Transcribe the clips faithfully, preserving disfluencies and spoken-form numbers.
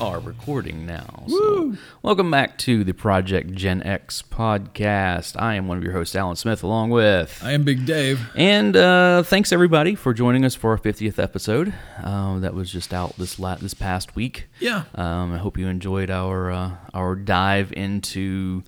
are recording now. Woo! So, welcome back to the Project Gen X podcast. I am one of your hosts, Alan Smith, along with... I am Big Dave. And uh, thanks, everybody, for joining us for our fiftieth episode. Um, that was just out this la- this past week. Yeah. Um, I hope you enjoyed our, uh, our dive into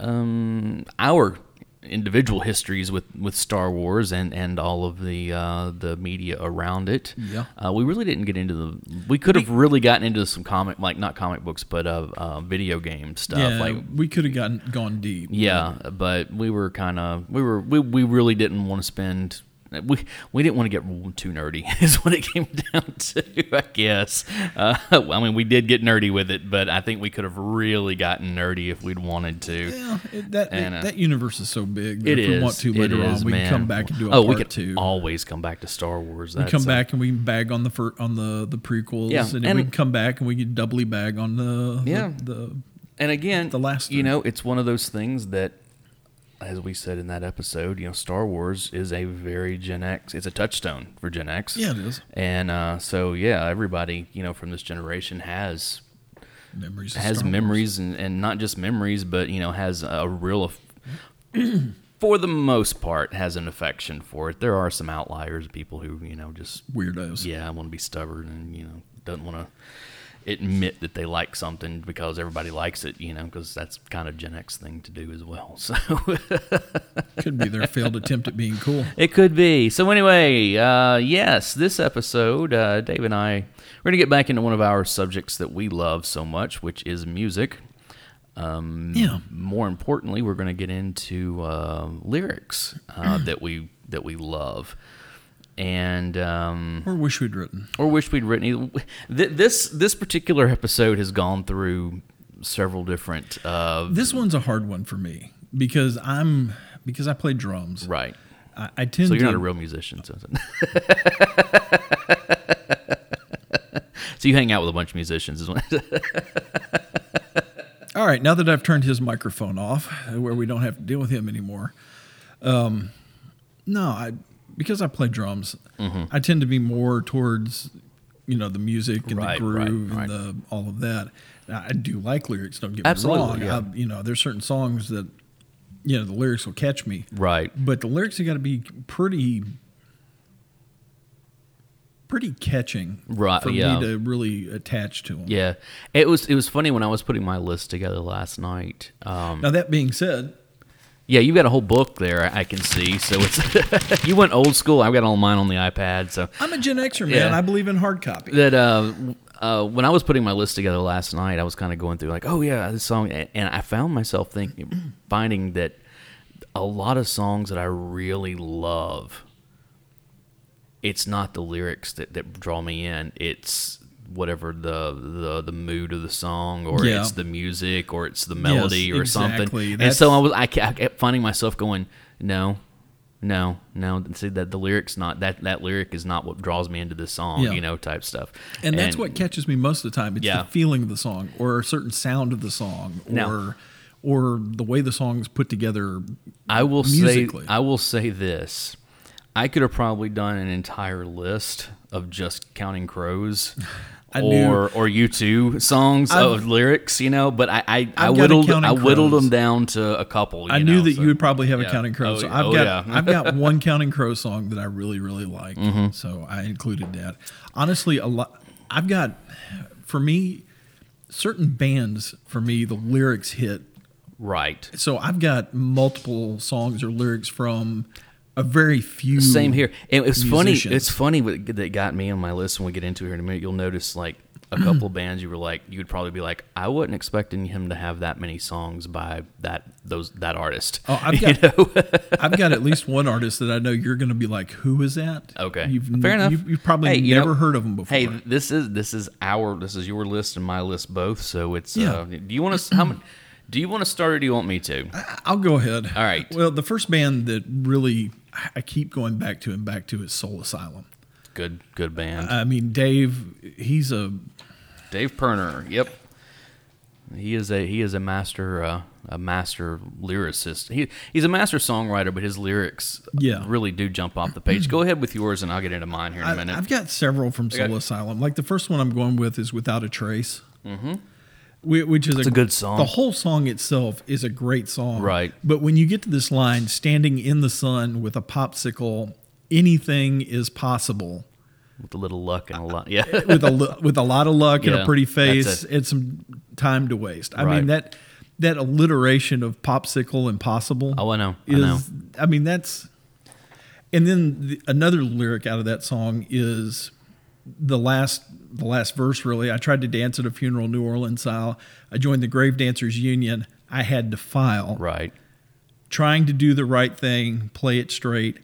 um, our... individual histories with, with Star Wars and, and all of the uh, the media around it. Yeah, uh, we really didn't get into the. We could have we, really gotten into some comic, like not comic books, but uh, uh video game stuff. Yeah, like we could have gotten gone deep. Yeah, yeah. But we were kind of we were we, we really didn't want to spend. We we didn't want to get too nerdy is what it came down to, I guess. Uh, I mean, we did get nerdy with it, but I think we could have really gotten nerdy if we'd wanted to. Yeah, it, that and, it, uh, that universe is so big that it if is, we want to later is, on, we man. can come back and do a oh, part we could two. Always come back to Star Wars. That's we come back a, and we can bag on the fir- on the, the prequels, yeah, and, and then we can come back and we can doubly bag on the yeah. the, the and again the last you three. know, it's one of those things that. As we said in that episode, you know, Star Wars is a very Gen X. It's a touchstone for Gen X. Yeah, it is. And uh, so, yeah, everybody, you know, from this generation has memories, has memories, and, and not just memories, but you know, has a real, for the most part, has an affection for it. There are some outliers, people who you know just weirdos. Yeah, want to be stubborn and you know doesn't want to admit that they like something because everybody likes it, you know, because that's kind of Gen X thing to do as well. So could be their failed attempt at being cool. It could be. So anyway, uh, yes, this episode, uh, Dave and I, we're gonna get back into one of our subjects that we love so much, which is music. Um, yeah. More importantly, we're gonna get into uh, lyrics uh, that we that we love. And um, or wish we'd written, or wish we'd written. This this particular episode has gone through several different. Uh, this one's a hard one for me because I'm because I play drums. Right. I, I tend. So you're to, not a real musician, so. So you hang out with a bunch of musicians, is what. All right. Now that I've turned his microphone off, where we don't have to deal with him anymore. Um, no, I. Because I play drums, mm-hmm. I tend to be more towards, you know, the music and right, the groove right, right. and the, all of that. Now, I do like lyrics. Don't get Absolutely, me wrong. Yeah. I, you know, there's certain songs that, you know, the lyrics will catch me. Right. But the lyrics have got to be pretty, pretty catching. Right. For yeah. me to really attach to them. Yeah. It was it was funny when I was putting my list together last night. Um, now that being said. Yeah, you've got a whole book there I can see. So it's you went old school. I've got all mine on the iPad. So I'm a Gen Xer, man. Yeah. I believe in hard copy. That uh, uh, when I was putting my list together last night, I was kind of going through like, oh yeah, this song, and I found myself thinking, finding that a lot of songs that I really love, it's not the lyrics that, that draw me in. It's whatever the, the the mood of the song, or yeah. it's the music, or it's the melody, yes, or exactly. something. And That's... so I was, I kept finding myself going, no, no, no. See that the lyrics not that that lyric is not what draws me into this song, yeah. you know, type stuff. And, and that's what catches me most of the time. It's yeah. the feeling of the song, or a certain sound of the song, or now, or the way the song's put together. I will musically. say, I will say this. I could have probably done an entire list of just Counting Crows I or knew. or U two songs I've, of lyrics, you know, but I I, I whittled I whittled Crows. them down to a couple. You I knew know, that so. you would probably have yeah. a Counting Crow. Oh, so I've oh, got yeah. I've got one Counting Crow song that I really really like, mm-hmm. so I included that. Honestly, a lot. I've got for me certain bands. For me, the lyrics hit right. So I've got multiple songs or lyrics from. A very few. Same here. And it's musicians. funny. It's funny what, that got me on my list. When we get into it here in a minute, you'll notice like a couple bands you were like, you'd probably be like, I wasn't expecting him to have that many songs by that those that artist. Oh, I've got, you know? I've got at least one artist that I know you're going to be like, who is that? Okay, you've, fair n- enough. You've, you've probably hey, you never know, heard of them before. Hey, this is this is our this is your list and my list both. So it's. Yeah. Uh, do you want to how many? Do you want to start or do you want me to? I'll go ahead. All right. Well, the first band that really I keep going back to and back to is Soul Asylum. Good, good band. I mean, Dave, he's a... Dave Perner, yep. He is a he is a master uh, a master lyricist. He he's a master songwriter, but his lyrics yeah. really do jump off the page. Go ahead with yours, and I'll get into mine here in a minute. I've got several from Soul got, Asylum. Like the first one I'm going with is "Without a Trace," mm-hmm. which is a, a good song. The whole song itself is a great song, right? But when you get to this line, "Standing in the sun with a popsicle, anything is possible." With a little luck and a lot, yeah. with a with a lot of luck yeah, and a pretty face and some time to waste. I right. mean that that alliteration of popsicle and possible. Oh, I know. Is, I know. I mean that's, and then the, another lyric out of that song is the last the last verse. Really, I tried to dance at a funeral, New Orleans style. I joined the Grave Dancers Union. I had to file. Right. Trying to do the right thing, play it straight.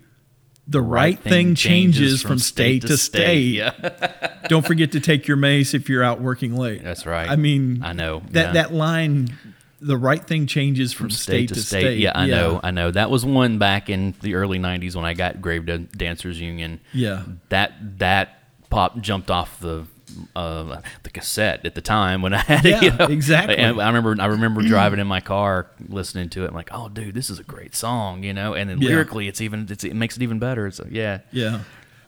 The right, right thing changes, changes from, from state, state to state. state. Yeah. Don't forget to take your mace if you're out working late. That's right. I mean, I know that yeah. that line. The right thing changes from, from state, state to state. state. Yeah, I yeah. know. I know. That was one back in the early nineties when I got Grave Dancers Union. Yeah. That that pop jumped off the uh, the cassette at the time when I had yeah, it. You know? Exactly. And I remember. I remember driving in my car listening to it. I'm like, oh, dude, this is a great song, you know. And then yeah. lyrically, it's even it's, it makes it even better. So yeah, yeah.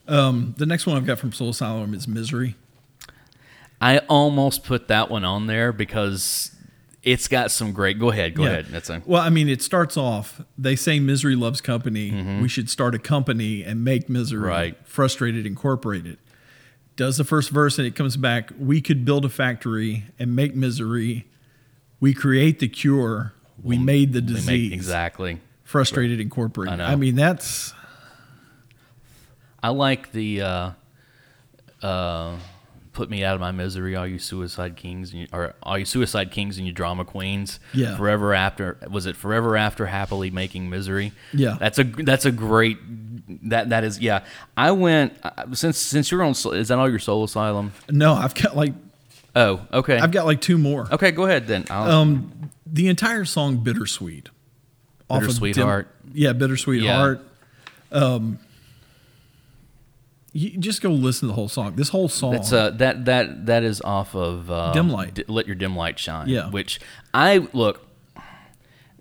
Um, the next one I've got from Soul Asylum is "Misery." I almost put that one on there because it's got some great. Go ahead, go yeah. ahead. That's a, well, I mean, it starts off. They say misery loves company. Mm-hmm. We should start a company and make misery. Right. Frustrated, Incorporated. Does the first verse and it comes back, we could build a factory and make misery. We create the cure. We well, made the disease. Make, exactly. Frustrated right. Incorporated. I know. I mean, that's... I like the uh, uh, put me out of my misery, all you suicide kings, and you, or all you suicide kings and you drama queens. Yeah. Forever after, was it forever after happily making misery? Yeah. That's a, that's a great... That that is yeah. I went since since you're on. Is that all your Soul Asylum? No, I've got like. Oh, okay. I've got like two more. Okay, go ahead then. I'll, um, the entire song "Bittersweet." Bittersweet of Heart. Dim, yeah, Bittersweet yeah. Heart. Um, you just go listen to the whole song. This whole song. That's uh, that that that is off of uh, Dim Light. D- Let Your Dim Light Shine. Yeah. Which I look.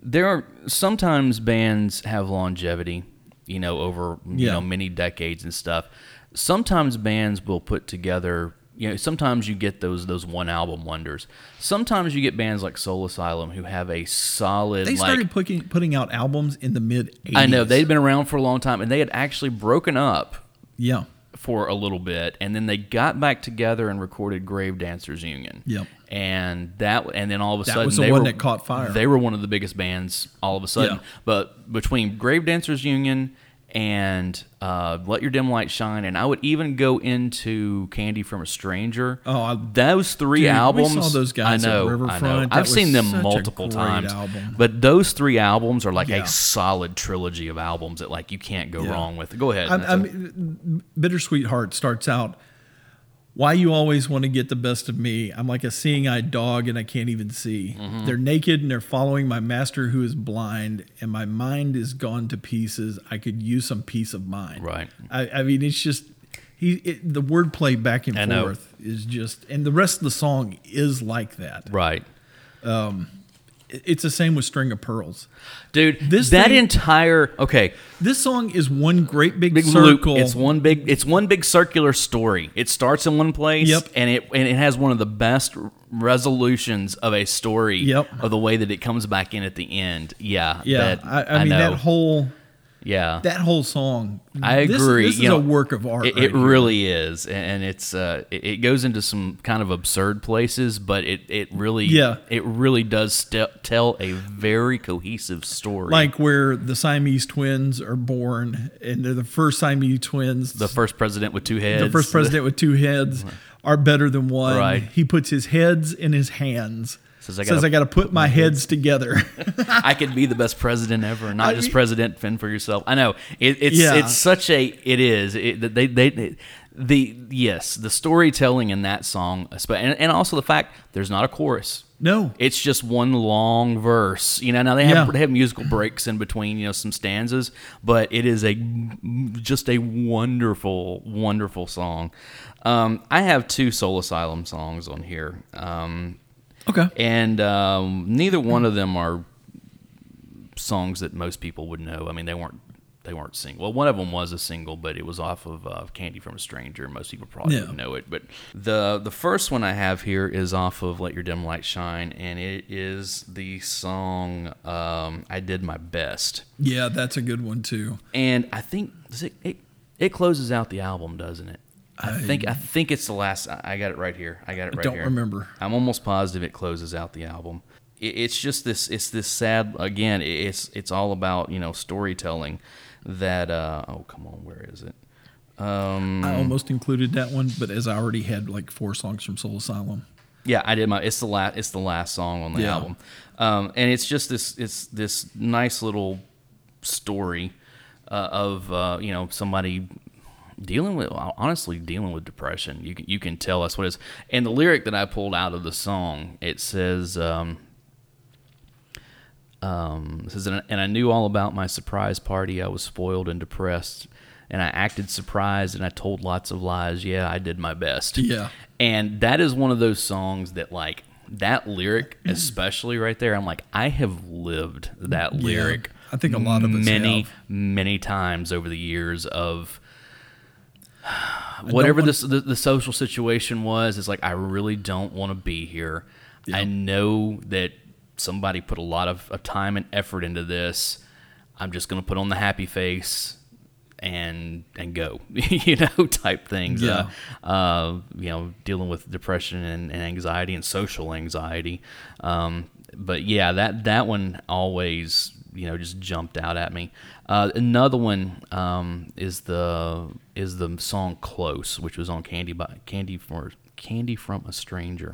There are sometimes bands have longevity. You know, over you yeah. know many decades and stuff. Sometimes bands will put together. You know, sometimes you get those those one album wonders. Sometimes you get bands like Soul Asylum who have a solid. They started like, putting putting out albums in the mid eighties. I know they'd been around for a long time, and they had actually broken up. Yeah. For a little bit, and then they got back together and recorded Grave Dancers Union. Yep. And that, and then all of a that sudden, was the they one were, that caught fire. They were one of the biggest bands all of a sudden. Yeah. But between Grave Dancers Union and uh, Let Your Dim Light Shine, and I would even go into Candy from a Stranger. Oh, I, those three dude, albums. We saw those guys I know, at Riverfront. I know. I've seen them multiple times. Album. But those three albums are like yeah. a solid trilogy of albums that like you can't go yeah. wrong with. Go ahead. I, I mean, Bittersweet Heart starts out. Why you always want to get the best of me? I'm like a seeing-eyed dog and I can't even see. Mm-hmm. They're naked and they're following my master who is blind and my mind is gone to pieces. I could use some peace of mind. Right. I, I mean, it's just he. It, the wordplay back and I forth know. Is just... And the rest of the song is like that. Right. Um, it, it's the same with String of Pearls. Dude, this that thing, entire... Okay. This song is one great big, big circle. Loop. It's one big. It's one big circular story. It starts in one place, yep. and it and it has one of the best resolutions of a story. Yep. Of the way that it comes back in at the end. Yeah. Yeah. That, I, I, I mean know. that whole. Yeah. That whole song. I this, agree. This is you know, a work of art. It, right it really is, and it's uh, it, it goes into some kind of absurd places, but it it really yeah. it really does st- tell a very cohesive story. Like where the Siamese twins are born, and they're the first Siamese twins. The first president with two heads. The first president with two heads are better than one. Right. He puts his heads in his hands. Says I, gotta, says I gotta put my heads together. I could be the best president ever, not I mean, just president. Fend for yourself. I know it, it's yeah. it's such a it is it, they they it, the yes the storytelling in that song, and, and also the fact there's not a chorus. No, it's just one long verse. You know, now they have yeah. they have musical breaks in between, you know, some stanzas, but it is a just a wonderful wonderful song. Um, I have two Soul Asylum songs on here. Um, Okay. And um, neither one of them are songs that most people would know. I mean, they weren't they weren't single. Well, one of them was a single, but it was off of uh, Candy from a Stranger. Most people probably yeah. would know it. But the the first one I have here is off of Let Your Dim Light Shine, and it is the song um, I Did My Best. Yeah, that's a good one too. And I think does it, it it closes out the album, doesn't it? I think I think it's the last. I got it right here. I got it right here. I don't remember. I'm almost positive it closes out the album. It, it's just this. It's this sad. Again, it's it's all about you know storytelling. That uh, oh come on, where is it? Um, I almost included that one, but as I already had like four songs from Soul Asylum. Yeah, I did my. It's the last. It's the last song on the yeah. album, um, and it's just this. It's this nice little story uh, of uh, you know somebody. Dealing with honestly dealing with depression, you can you can tell us what it is. And the lyric that I pulled out of the song, it says, um, um, it says, and I knew all about my surprise party. I was spoiled and depressed, and I acted surprised, and I told lots of lies. Yeah, I did my best. Yeah, and that is one of those songs that like that lyric, especially right there. I'm like, I have lived that lyric. Yeah, I think a lot of us many have. many times over the years of. Whatever this, the, the social situation was, it's like, I really don't want to be here. Yeah. I know that somebody put a lot of, of time and effort into this. I'm just going to put on the happy face and and go, you know, type things. Yeah. Uh, uh, you know, dealing with depression and, and anxiety and social anxiety. Um, but yeah, that, that one always... you know, just jumped out at me. Uh, another one um, is the is the song "Close," which was on Candy by Candy for Candy from a Stranger.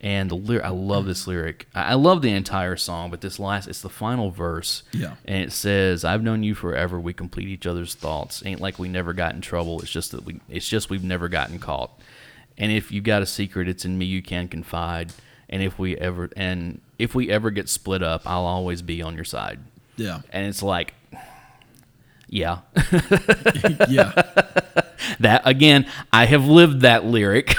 And the lyric, I love this lyric. I love the entire song, but this last, it's the final verse. Yeah. And it says, "I've known you forever. We complete each other's thoughts. Ain't like we never got in trouble. It's just that we. It's just we've never gotten caught. And if you got a secret, it's in me. You can confide. And if we ever and if we ever get split up, I'll always be on your side." Yeah. And it's like, yeah. yeah. That, again, I have lived that lyric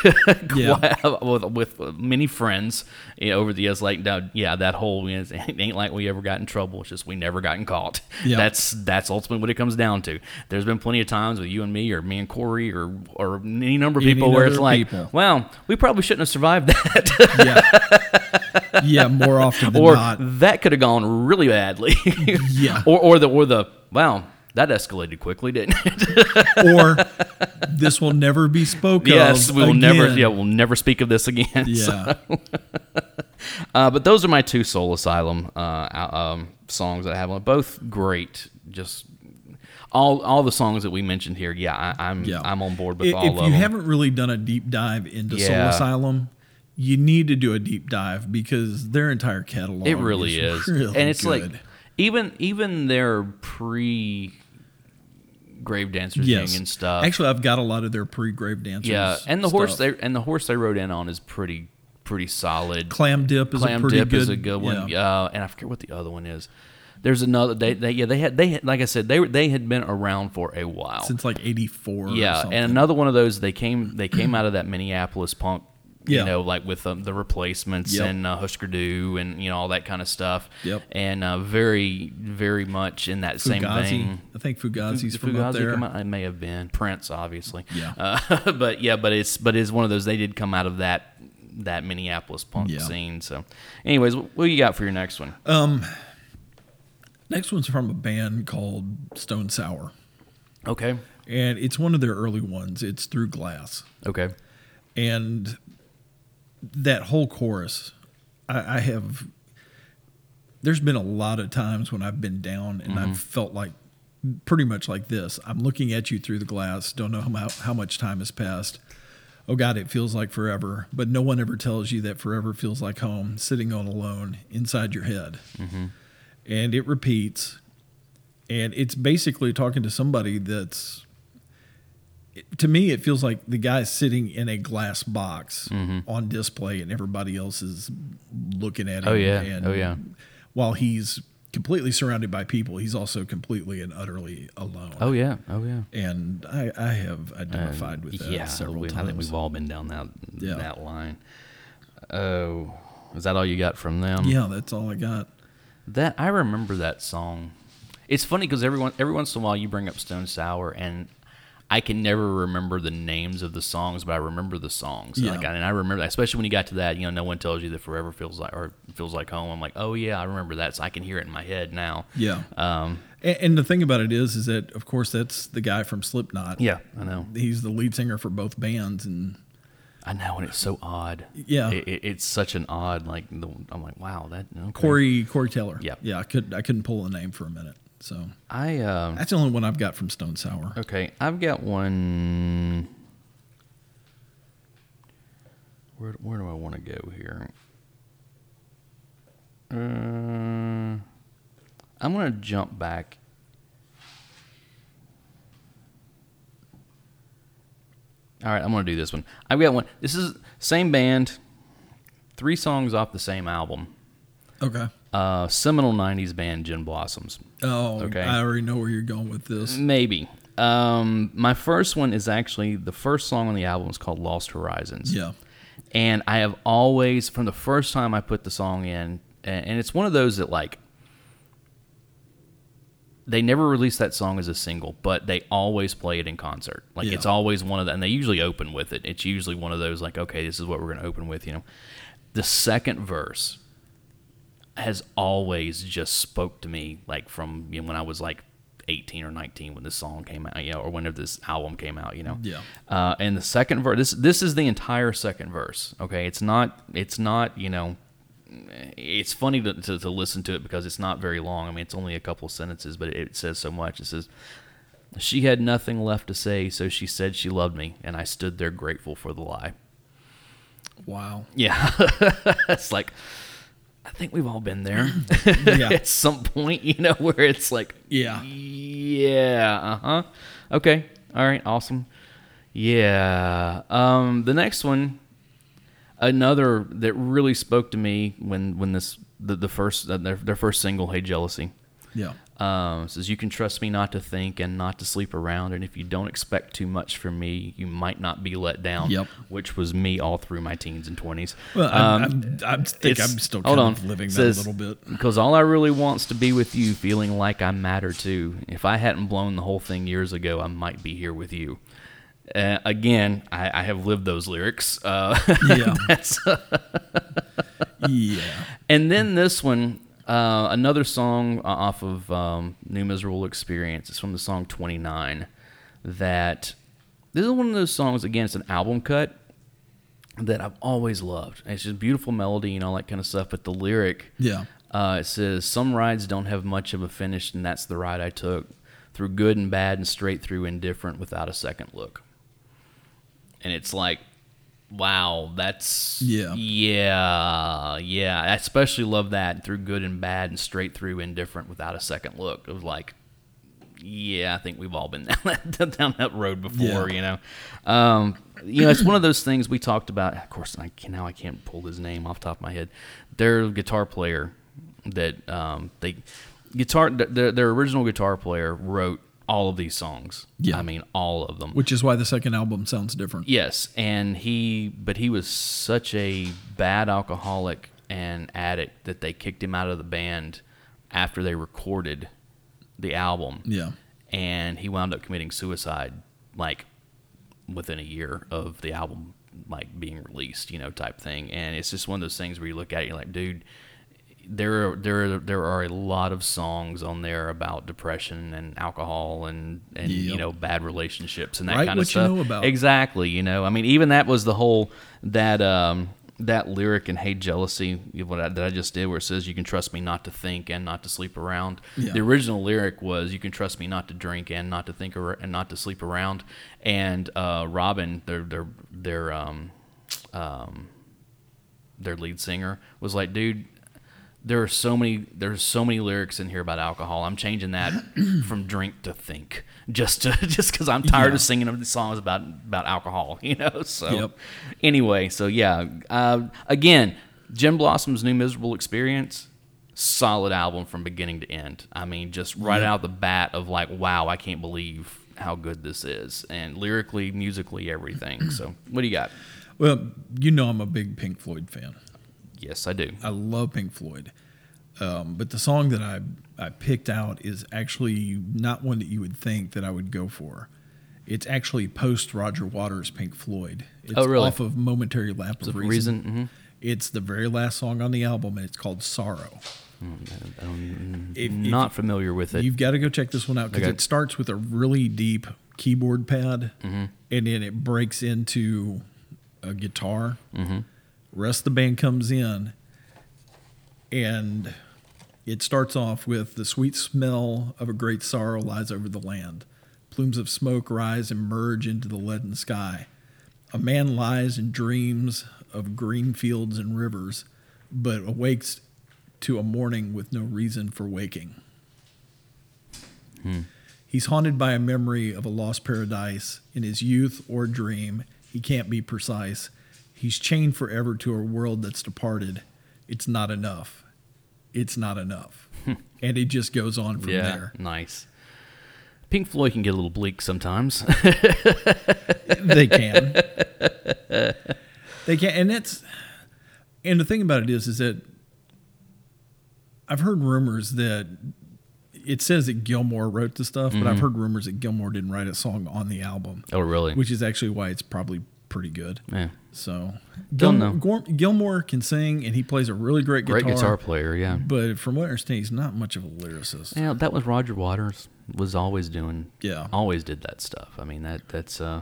yeah. with, with many friends you know, over the years. Like, now, yeah, that whole, you know, it ain't like we ever got in trouble. It's just we never gotten caught. Yeah. That's that's ultimately what it comes down to. There's been plenty of times with you and me or me and Corey or, or any number of any people where it's like, people. Wow, we probably shouldn't have survived that. yeah. yeah, more often than or not. Or that could have gone really badly. yeah. Or, or the Or the, wow. That escalated quickly, didn't it? Or this will never be spoken. Yes, of we will again. never. Yeah, we'll never speak of this again. Yeah. So. uh, but those are my two Soul Asylum uh, um, songs that I have on. Both great. Just all all the songs that we mentioned here. Yeah, I, I'm yeah. I'm on board with if, all if of them. If you haven't really done a deep dive into yeah. Soul Asylum, you need to do a deep dive because their entire catalog. It really is, is. Really and it's good. like. Even even their pre Grave Dancers yes. thing and stuff. Actually, I've got a lot of their pre Grave Dancers. Yeah, and the stuff. horse they and the horse they rode in on is pretty pretty solid. Clam Dip is Clam a pretty Dip good, is a good one. Yeah. Uh, and I forget what the other one is. There's another. They, they yeah they had they had, like I said they they had been around for a while since like eighty-four. Yeah, or something. And another one of those they came they came out of that Minneapolis punk. You yeah. know, like with um, the Replacements yep. and uh, Husker Du and, you know, all that kind of stuff. Yep. And uh, very, very much in that Fugazi. same thing. I think Fugazi's F- from Fugazi up there. Come out, it may have been. Prince, obviously. Yeah. Uh, but, yeah, but it's but it's one of those, they did come out of that that Minneapolis punk yeah. scene. So, anyways, what do you got for your next one? Um, Next one's from a band called Stone Sour. Okay. And it's one of their early ones. It's Through Glass. Okay. And... that whole chorus, I, I have. There's been a lot of times when I've been down and mm-hmm. I've felt like pretty much like this. I'm looking at you through the glass, don't know how, how much time has passed. Oh God, it feels like forever, but no one ever tells you that forever feels like home, sitting on alone inside your head. Mm-hmm. And it repeats. And it's basically talking to somebody that's. To me, it feels like the guy's sitting in a glass box mm-hmm. on display, and everybody else is looking at him. Oh yeah, and oh yeah. While he's completely surrounded by people, he's also completely and utterly alone. Oh yeah, oh yeah. And I, I have identified uh, with that yeah, several we, times. I think we've all been down that yeah. that line. Oh, is that all you got from them? Yeah, that's all I got. That I remember that song. It's funny because everyone every once in a while you bring up Stone Sour, and I can never remember the names of the songs, but I remember the songs. Yeah. Like, and I remember, especially when you got to that, you know, no one tells you that forever feels like or feels like home. I'm like, oh yeah, I remember that, so I can hear it in my head now. Yeah. Um, and, and the thing about it is, is that of course that's the guy from Slipknot. Yeah, I know. He's the lead singer for both bands, and I know, and it's so odd. Yeah, it, it, it's such an odd. Like, I'm like, wow, that okay. Corey Corey Taylor. Yeah, yeah. I could I couldn't pull the name for a minute. So I uh, that's the only one I've got from Stone Sour. Okay, I've got one. Where where do I want to go here? Uh, I'm gonna jump back. All right, I'm gonna do this one. I've got one. This is same band, three songs off the same album. Okay. Uh, seminal nineties band Gin Blossoms. Oh, okay. I already know where you're going with this. Maybe. Um, my first one is actually the first song on the album is called Lost Horizons. Yeah. And I have always, from the first time I put the song in, and it's one of those that, like, they never released that song as a single, but they always play it in concert. Like, yeah. It's always one of the, and they usually open with it. It's usually one of those, like, okay, this is what we're going to open with, you know. The second verse has always just spoke to me, like, from, you know, when I was like eighteen or nineteen when this song came out, you know, or whenever this album came out, you know. Yeah. Uh, and the second verse, this this is the entire second verse. Okay, it's not it's not you know, it's funny to, to to listen to it because it's not very long. I mean, it's only a couple sentences, but it says so much. It says, "She had nothing left to say, so she said she loved me, and I stood there grateful for the lie." Wow. Yeah. It's like, I think we've all been there yeah. at some point, you know, where it's like, yeah, yeah, uh-huh, okay, all right, awesome, yeah. Um, the next one, another that really spoke to me when when this the, the first uh, their their first single, "Hey Jealousy," yeah, um, says, "You can trust me not to think and not to sleep around, and if you don't expect too much from me, you might not be let down." Yep. Which was me all through my teens and twenties. Well, I'm, um, I'm, I'm, think I'm still kind of living says, that a little bit. "Because all I really want's to be with you, feeling like I matter too. If I hadn't blown the whole thing years ago, I might be here with you." Uh, again, I, I have lived those lyrics. Uh, yeah. that's yeah. And then this one. Uh, another song uh, off of um, New Miserable Experience. It's from the song twenty-nine. That this is one of those songs, again, it's an album cut that I've always loved. And it's just beautiful melody and all that kind of stuff. But the lyric, yeah, uh, it says, "Some rides don't have much of a finish, and that's the ride I took. Through good and bad and straight through indifferent without a second look." And it's like, wow, that's yeah, yeah, yeah. I especially love that, through good and bad and straight through indifferent without a second look. It was like, yeah, I think we've all been down that, down that road before, yeah. you know. Um, you know, it's one of those things we talked about. Of course, I can, now I can't pull his name off the top of my head. Their guitar player, that um, they guitar, their, their original guitar player wrote all of these songs. Yeah. I mean, all of them. Which is why the second album sounds different. Yes. And he, but he was such a bad alcoholic and addict that they kicked him out of the band after they recorded the album. Yeah. And he wound up committing suicide, like, within a year of the album, like, being released, you know, type thing. And it's just one of those things where you look at it, you're like, dude, There, there, there are a lot of songs on there about depression and alcohol and, and yep. you know, bad relationships and that right, kind of what stuff. You know about. Exactly, you know. I mean, even that was the whole that um, that lyric in "Hey Jealousy" what I, that I just did, where it says, "You can trust me not to think and not to sleep around." Yeah. The original lyric was, "You can trust me not to drink and not to think or, and not to sleep around." And uh, Robin, their their their um, um, their lead singer, was like, dude, There are so many. There's so many lyrics in here about alcohol. I'm changing that from drink to think, just to, just because I'm tired yeah. of singing of the songs about about alcohol. You know. So yep. anyway, so yeah. Uh, again, Gin Blossoms' New Miserable Experience, solid album from beginning to end. I mean, just right yeah. out the bat of like, wow, I can't believe how good this is, and lyrically, musically, everything. So, what do you got? Well, you know, I'm a big Pink Floyd fan. Yes, I do. I love Pink Floyd. Um, but the song that I, I picked out is actually not one that you would think that I would go for. It's actually post Roger Waters' Pink Floyd. It's oh, really? Off of Momentary Lapse of Reason. reason? Mm-hmm. It's the very last song on the album, and it's called Sorrow. I'm if, not if, familiar with it. You've got to go check this one out, because okay. it starts with a really deep keyboard pad, mm-hmm. and then it breaks into a guitar. Mm-hmm. Rest of the band comes in, and it starts off with the sweet smell of a great sorrow lies over the land. Plumes of smoke rise and merge into the leaden sky. A man lies and dreams of green fields and rivers, but awakes to a morning with no reason for waking. Hmm. He's haunted by a memory of a lost paradise in his youth or dream. He can't be precise. He's chained forever to a world that's departed. It's not enough. It's not enough. And it just goes on from yeah, there. Nice. Pink Floyd can get a little bleak sometimes. They can. They can. And that's, and the thing about it is, is that I've heard rumors that it says that Gilmour wrote the stuff, mm-hmm. but I've heard rumors that Gilmour didn't write a song on the album. Oh, really? Which is actually why it's probably pretty good. Yeah. So Gil- Gil- Gilmour can sing, and he plays a really great guitar. Great guitar player, yeah. But from what I understand, he's not much of a lyricist. Yeah, that was Roger Waters. Was always doing. Yeah. Always did that stuff. I mean, that that's uh,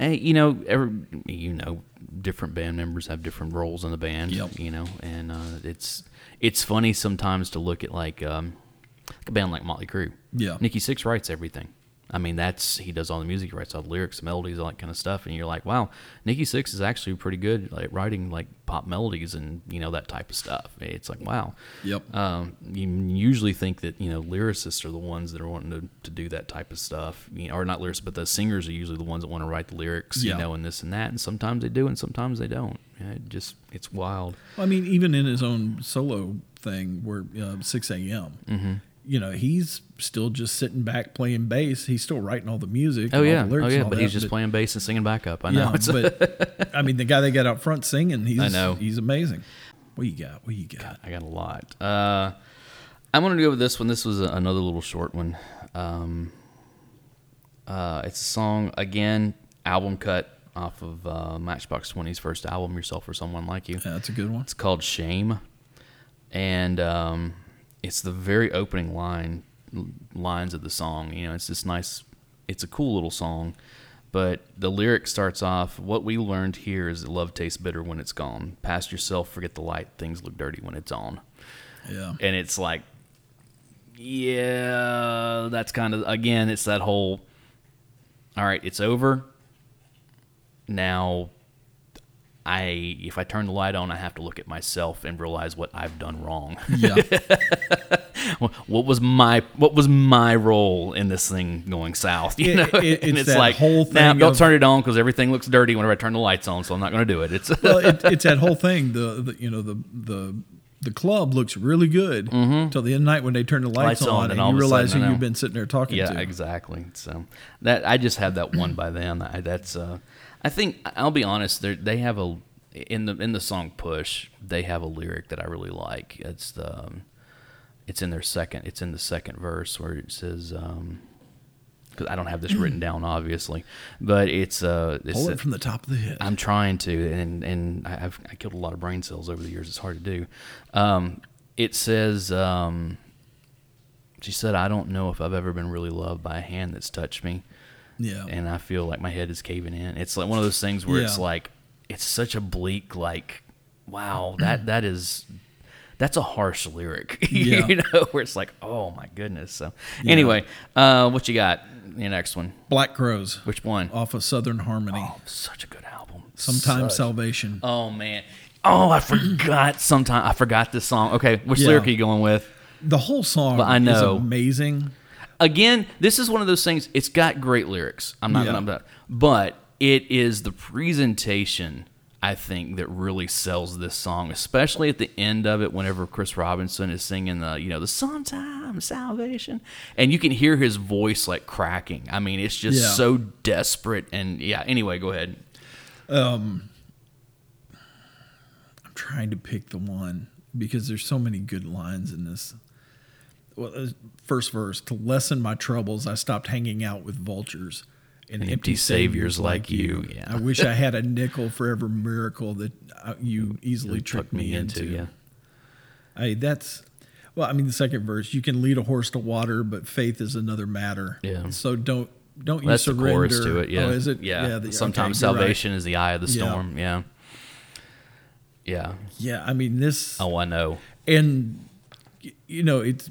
you know, every, you know, different band members have different roles in the band. Yep. You know, and uh, it's. It's funny sometimes to look at like, um, like a band like Motley Crue. Yeah, Nikki Sixx writes everything. I mean, that's he does all the music, he writes all the lyrics, melodies, all that kind of stuff. And you're like, wow, Nikki Sixx is actually pretty good at like, writing like pop melodies and you know that type of stuff. It's like, wow. Yep. Um, you usually think that you know lyricists are the ones that are wanting to, to do that type of stuff, you know, or not lyricists, but the singers are usually the ones that want to write the lyrics, yeah. you know, and this and that. And sometimes they do, and sometimes they don't. It just it's wild. Well, I mean, even in his own solo thing, where uh, six a.m. Mm-hmm. You know, he's still just sitting back playing bass. He's still writing all the music. Oh, yeah. Oh, yeah. But he's just playing bass and singing back up. I know. But I mean, the guy they got out front singing, he's, I know. He's amazing. What you got? What you got? I got a lot. Uh, I'm going to go with this one. This was another little short one. Um, uh, it's a song, again, album cut off of uh, Matchbox twenty's first album, Yourself or Someone Like You. Yeah, that's a good one. It's called Shame. And. Um, It's the very opening line lines of the song. You know, it's this nice, it's a cool little song, but the lyric starts off, what we learned here is that love tastes bitter when it's gone. Past yourself, forget the light, things look dirty when it's on. Yeah. And it's like, yeah, that's kind of, again, it's that whole, all right, it's over. Now, I if I turn the light on, I have to look at myself and realize what I've done wrong. Yeah. what was my what was my role in this thing going south? You know, it, it, it's, and it's that like whole thing. Now nah, don't turn it on because everything looks dirty whenever I turn the lights on, so I'm not going to do it. It's well, it, it's that whole thing. The, the you know the the the club looks really good mm-hmm. until the end of the night when they turn the lights, lights on, on and, and you realize sudden, who you've been sitting there talking yeah, to. Yeah, exactly. So that I just had that one by then. I, that's. Uh, I think I'll be honest. They have a in the in the song "Push." They have a lyric that I really like. It's the um, it's in their second. It's in the second verse where it says. Um, Because I don't have this written down, obviously, but it's uh, it's, pull it from the top of the head. I'm trying to, and and I've I killed a lot of brain cells over the years. It's hard to do. Um, it says. Um, she said, "I don't know if I've ever been really loved by a hand that's touched me." Yeah, and I feel like my head is caving in. It's like one of those things where yeah. it's like it's such a bleak, like, wow, that that is that's a harsh lyric, yeah. you know, where it's like, oh my goodness. So yeah. anyway, uh, what you got? The next one, Black Crowes. Which one? Off of Southern Harmony. Oh, such a good album. Sometimes Salvation. Oh man. Oh, I forgot. Sometime I forgot this song. Okay, which yeah. lyric are you going with? The whole song. But I know. Is amazing. Again, this is one of those things, it's got great lyrics. I'm not, yeah. I'm not, but it is the presentation, I think, that really sells this song, especially at the end of it whenever Chris Robinson is singing the, you know, the Sometimes Salvation. And you can hear his voice, like, cracking. I mean, it's just yeah. so desperate. And, yeah, anyway, go ahead. Um, I'm trying to pick the one. because there's so many good lines in this. Well, first verse, to lessen my troubles, I stopped hanging out with vultures and empty, empty saviors, saviors like you. you. Yeah. I wish I had a nickel for every miracle that you easily you tricked me into. into. Yeah. I, that's, well, I mean, the second verse, you can lead a horse to water, but faith is another matter. Yeah. So don't, don't well, you surrender. The chorus to it. Yeah. Oh, is it? Yeah. yeah the, Sometimes okay, salvation right. is the eye of the storm. Yeah. Yeah. Yeah. yeah I mean, this. Oh, I know. And, you know, it's,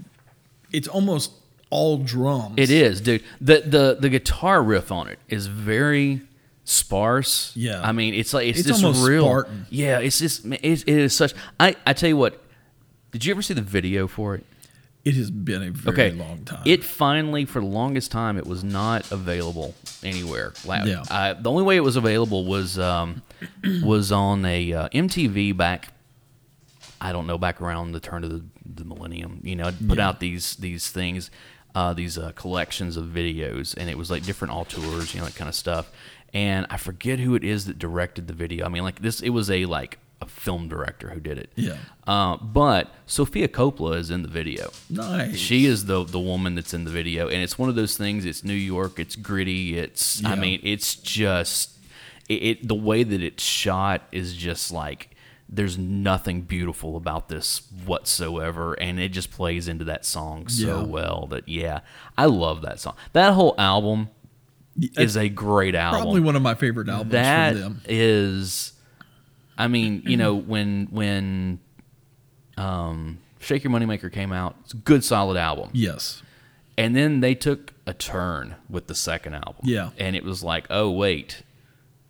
it's almost all drums. It is, dude. The the the guitar riff on it is very sparse. Yeah. I mean, it's like it's, it's just real. Spartan. Yeah, it's just it's, it is such I, I tell you what. Did you ever see the video for it? It has been a very okay. long time. It finally for the longest time it was not available anywhere. Like, yeah. I, the only way it was available was um was on a uh, M T V back I don't know, back around the turn of the, the millennium, you know, I'd put yeah. out these these things, uh, these uh, collections of videos, and it was like different auteurs, you know, that kind of stuff. And I forget who it is that directed the video. I mean, like this, it was a like a film director who did it. Yeah. Uh, but Sophia Coppola is in the video. Nice. She is the the woman that's in the video, and it's one of those things. It's New York. It's gritty. It's yeah. I mean, it's just it, it. The way that it's shot is just like. There's nothing beautiful about this whatsoever, and it just plays into that song so yeah. well that, yeah, I love that song. That whole album it's is a great album. Probably one of my favorite albums that from them. That is, I mean, you know, when when um, Shake Your Moneymaker came out, it's a good, solid album. Yes. And then they took a turn with the second album. Yeah. And it was like, oh, wait.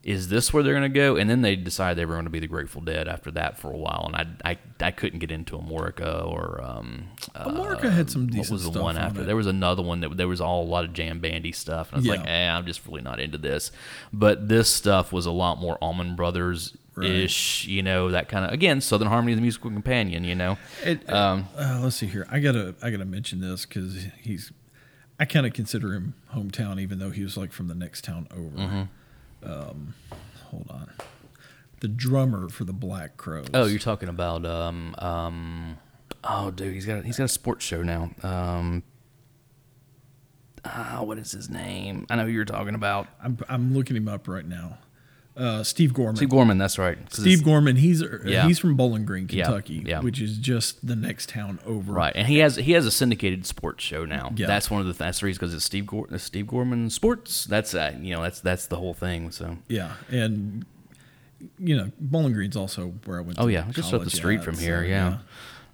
Is this where they're going to go? And then they decided they were going to be the Grateful Dead after that for a while, and I I, I couldn't get into Amorica or um, Amorica uh, had some decent stuff. What was the stuff one after? On there was another one that there was all a lot of jam bandy stuff, and I was yeah. like, eh, I'm just really not into this. But this stuff was a lot more Allman Brothers ish, right. you know, that kind of again Southern Harmony, the musical companion, you know. It, um, uh, let's see here, I gotta I gotta mention this because he's I kind of consider him hometown, even though he was like from the next town over. Mm-hmm. Um, hold on. The drummer for the Black Crowes. Oh, you're talking about um um. Oh, dude, he's got a, he's got a sports show now. Um. Ah, what is his name? I know who you're talking about. I'm I'm looking him up right now. Uh, Steve Gorman. Steve Gorman, that's right. Steve Gorman. He's yeah. he's from Bowling Green, Kentucky, yeah, yeah. which is just the next town over. Right, and he has he has a syndicated sports show now. Yeah. That's one of the th- that's the reason because it's Steve Gor- Steve Gorman Sports. That's uh, you know that's that's the whole thing. So yeah, and you know Bowling Green's also where I went. Oh to yeah, college just up the street at, from here. So, yeah. yeah.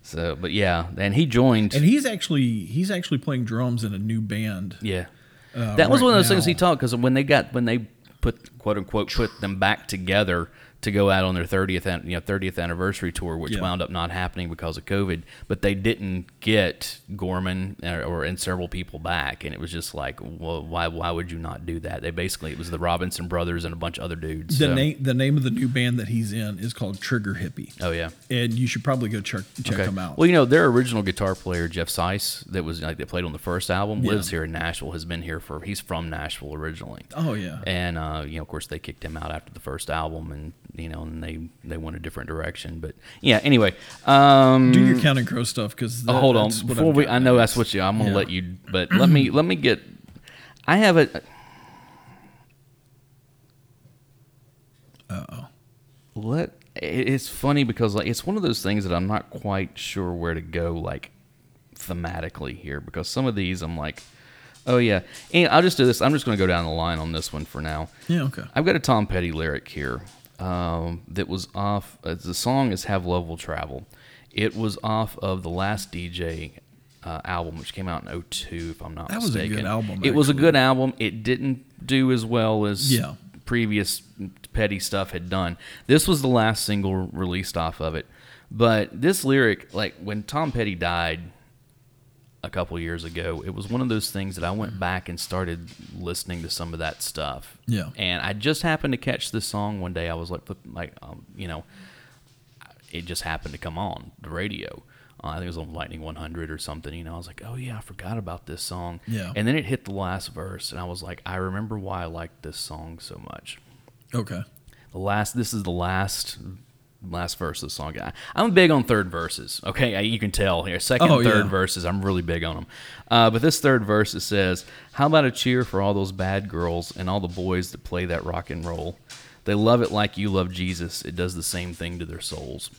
So but yeah, and he joined. And he's actually he's actually playing drums in a new band. Yeah, uh, that was right one of those now. things he talked because when they got when they. Put quote unquote put them back together to go out on their thirtieth you know thirtieth anniversary tour, which yeah. wound up not happening because of COVID. But they didn't get Gorman or, or and several people back, and it was just like, well, why why would you not do that? They basically it was the Robinson brothers and a bunch of other dudes. The so. name the name of the new band that he's in is called Trigger Hippie. Oh yeah, and you should probably go check check okay. them out. Well, you know their original guitar player Jeff Seiss that was like they played on the first album yeah. lives here in Nashville. Has been here for he's from Nashville originally. Oh yeah, and uh, you know of course they kicked him out after the first album and. You know, and they, they went a different direction, but yeah. Anyway, um, do your Counting Crow stuff because that, hold on before we. I know that's what you. I'm gonna yeah. let you, but let me let me get. I have a. Uh oh. Let it's funny because like it's one of those things that I'm not quite sure where to go like thematically here because some of these I'm like. Oh, yeah. And I'll just do this. I'm just going to go down the line on this one for now. Yeah, okay. I've got a Tom Petty lyric here um, that was off. Uh, the song is Have Love Will Travel. It was off of the last D J uh, album, which came out in oh two, if I'm not that mistaken. That was a good album. Actually. It was a good album. It didn't do as well as yeah. previous Petty stuff had done. This was the last single released off of it. But this lyric, like when Tom Petty died, a couple years ago, it was one of those things that I went back and started listening to some of that stuff. Yeah. And I just happened to catch this song one day. I was like, like, um, you know, it just happened to come on the radio. Uh, I think it was on Lightning one hundred or something. You know, I was like, oh yeah, I forgot about this song. Yeah. And then it hit the last verse, and I was like, I remember why I liked this song so much. Okay. The last. This is the last last verse of the song. I, I'm big on third verses, okay? I, you can tell here. Second oh, and third yeah. verses, I'm really big on them. Uh, but this third verse, it says, how about a cheer for all those bad girls and all the boys that play that rock and roll? They love it like you love Jesus. It does the same thing to their souls.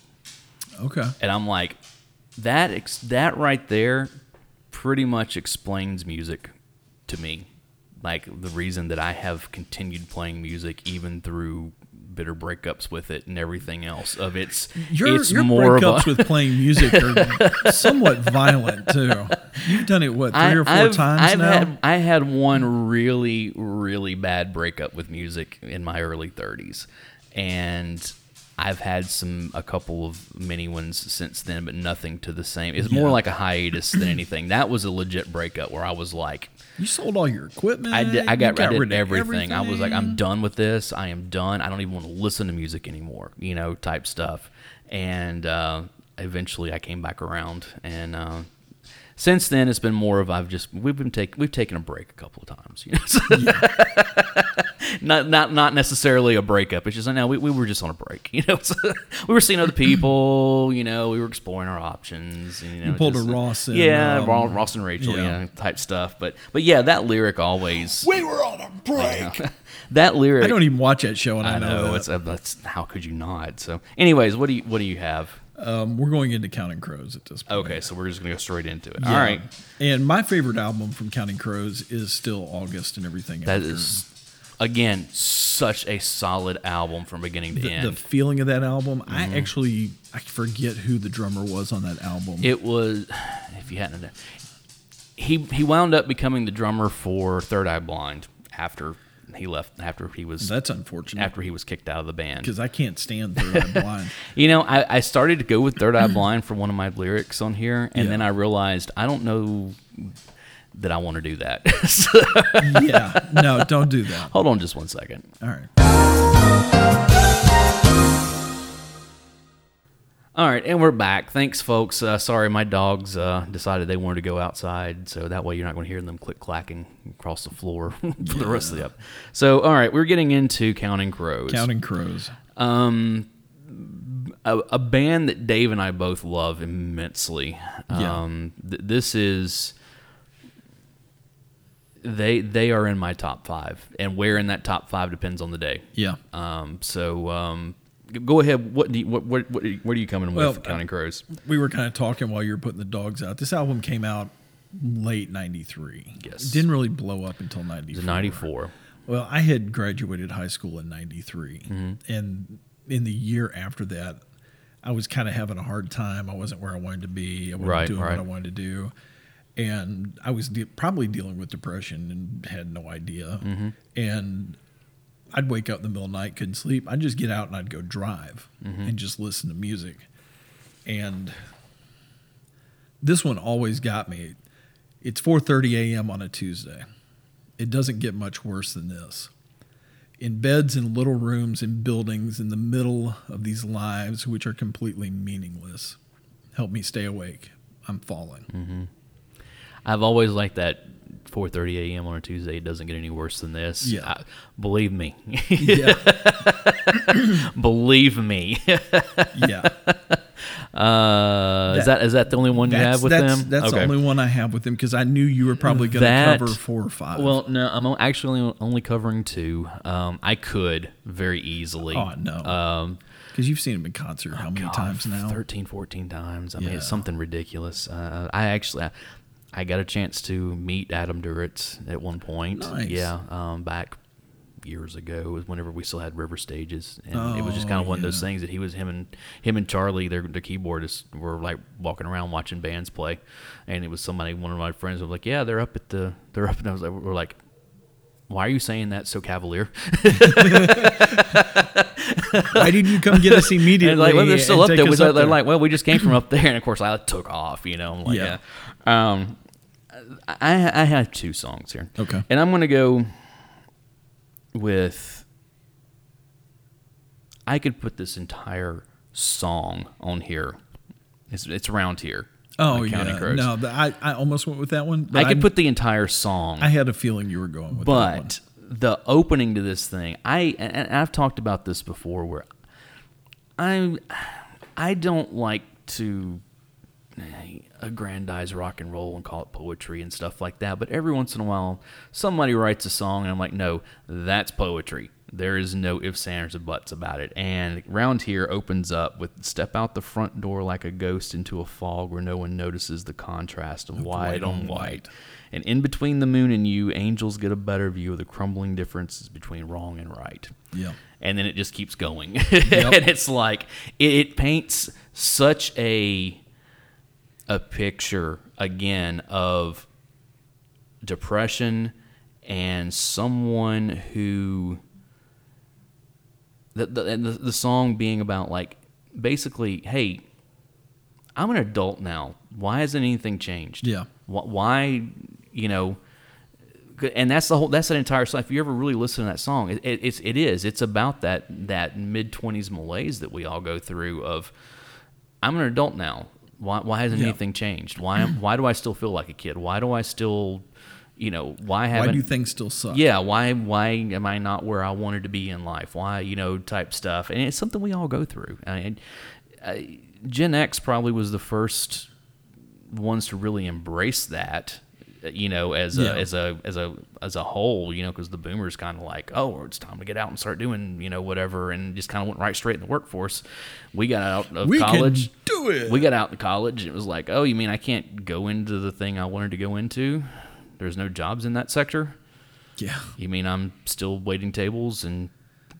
Okay. And I'm like, that ex- that right there pretty much explains music to me. Like, the reason that I have continued playing music even through bitter breakups with it and everything else of it's your, it's your more breakups of a with playing music are somewhat violent too. You've done it what three I, or four I've, times I've now. Had, I had one really really bad breakup with music in my early thirties, and I've had some a couple of mini ones since then, but nothing to the same. It's yeah. more like a hiatus than anything. That was a legit breakup where I was like, "You sold all your equipment. I did. I got, got I did rid of everything. everything. I was like, I'm done with this. I am done. I don't even want to listen to music anymore. You know, type stuff." And uh, eventually, I came back around, and uh, since then, it's been more of I've just we've been take we've taken a break a couple of times. You know. So yeah. Not not not necessarily a breakup. It's just like, no, we, we were just on a break. You know, so we were seeing other people. You know, we were exploring our options. You, know, you pulled just, a Ross, and, yeah, um, Ross and Rachel, yeah, you know, type stuff. But but yeah, that lyric always. We were on a break. You know, that lyric. I don't even watch that show, and I, I know, know it's uh, that's how could you not? So, anyways, what do you what do you have? Um, we're going into Counting Crows at this point. Okay, so we're just going to go straight into it. Yeah. All right. And my favorite album from Counting Crows is still August and Everything That After. Is. Again, such a solid album from beginning to the, end. The feeling of that album, mm-hmm. I actually, I forget who the drummer was on that album. It was, if you hadn't, he he wound up becoming the drummer for Third Eye Blind after he left. After he was that's unfortunate. After he was kicked out of the band, because I can't stand Third Eye Blind. You know, I, I started to go with Third Eye Blind for one of my lyrics on here, and yeah. then I realized I don't know that I want to do that. So yeah, no, don't do that. Hold on just one second. All right. All right, and we're back. Thanks, folks. Uh, sorry, my dogs uh, decided they wanted to go outside, so that way you're not going to hear them click-clacking across the floor for yeah. the rest of the up. So, all right, we're getting into Counting Crows. Counting Crows. Um, a, a band that Dave and I both love immensely. Um, yeah. th- this is... They they are in my top five, and where in that top five depends on the day. Yeah. Um. So um. Go ahead. What do you, what what what are you coming well, with? Counting Crows. We were kind of talking while you were putting the dogs out. This album came out late ninety-three. Yes. It didn't really blow up until ninety-four. ninety-four. Well, I had graduated high school in ninety-three, mm-hmm. and in the year after that, I was kind of having a hard time. I wasn't where I wanted to be. I wasn't right, doing right. what I wanted to do. And I was de- probably dealing with depression and had no idea. Mm-hmm. And I'd wake up in the middle of the night, couldn't sleep. I'd just get out and I'd go drive mm-hmm. and just listen to music. And this one always got me. It's four thirty a.m. on a Tuesday. It doesn't get much worse than this. In beds in little rooms in buildings in the middle of these lives which are completely meaningless. Help me stay awake. I'm falling. Mm-hmm. I've always liked that four thirty a.m. on a Tuesday. It doesn't get any worse than this. Yeah. I, believe me. Yeah. Believe me. Yeah. Uh, that, is that is that the only one you have with that's, them? That's okay. The only one I have with them because I knew you were probably going to cover four or five. Well, no, I'm actually only covering two. Um, I could very easily. Oh, no. Um, because you've seen him in concert oh, how many God, times now? thirteen, fourteen times. I yeah. mean, it's something ridiculous. Uh, I actually... I, I got a chance to meet Adam Duritz at one point. Nice. Yeah, um, back years ago. It was whenever we still had River Stages, and oh, it was just kind of one yeah. of those things that he was him and him and Charlie, their their keyboardists, were like walking around watching bands play, and it was somebody, one of my friends, was like, "Yeah, they're up at the they're up," and I was like, "We're like." Why are you saying that so cavalier? Why didn't you come get us immediately? And like, well, they're still up there. Like, up they're there. Like, well, we just came from up there, and of course, I took off. You know, I'm like, yeah. yeah. Um, I I have two songs here. Okay, and I'm gonna go with. I could put this entire song on here. It's it's around here. Oh, yeah. Crows. No, the, I, I almost went with that one. But I could I, put the entire song. I had a feeling you were going with that one. But the opening to this thing, I and I've talked about this before where I I don't like to aggrandize rock and roll and call it poetry and stuff like that, but every once in a while somebody writes a song and I'm like, no, that's poetry. There is no ifs, ands, or buts about it. And Round Here opens up with "Step out the front door like a ghost into a fog where no one notices the contrast of white on white. And in between the moon and you, angels get a better view of the crumbling differences between wrong and right." Yeah. And then it just keeps going. Yep. And it's like, it, it paints such a a picture, again, of depression and someone who... The, the the song being about, like, basically, hey, I'm an adult now. Why hasn't anything changed? Yeah. Why, you know, and that's the whole, that's an entire song. If you ever really listen to that song, it, it, it's, it is. It's about that, that mid-twenties malaise that we all go through of, I'm an adult now. Why why hasn't yeah. anything changed? Why why do I still feel like a kid? Why do I still... You know, why haven't... Why do things still suck? Yeah, why why am I not where I wanted to be in life? Why, you know, type stuff. And it's something we all go through. I mean, I, Gen X probably was the first ones to really embrace that, you know, as a, yeah. as a as a as a whole, you know, because the boomers kind of like, oh, it's time to get out and start doing, you know, whatever, and just kind of went right straight in the workforce. We got out of we college. Can do it. We got out of college, and it was like, oh, you mean I can't go into the thing I wanted to go into? There's no jobs in that sector? Yeah. You mean I'm still waiting tables and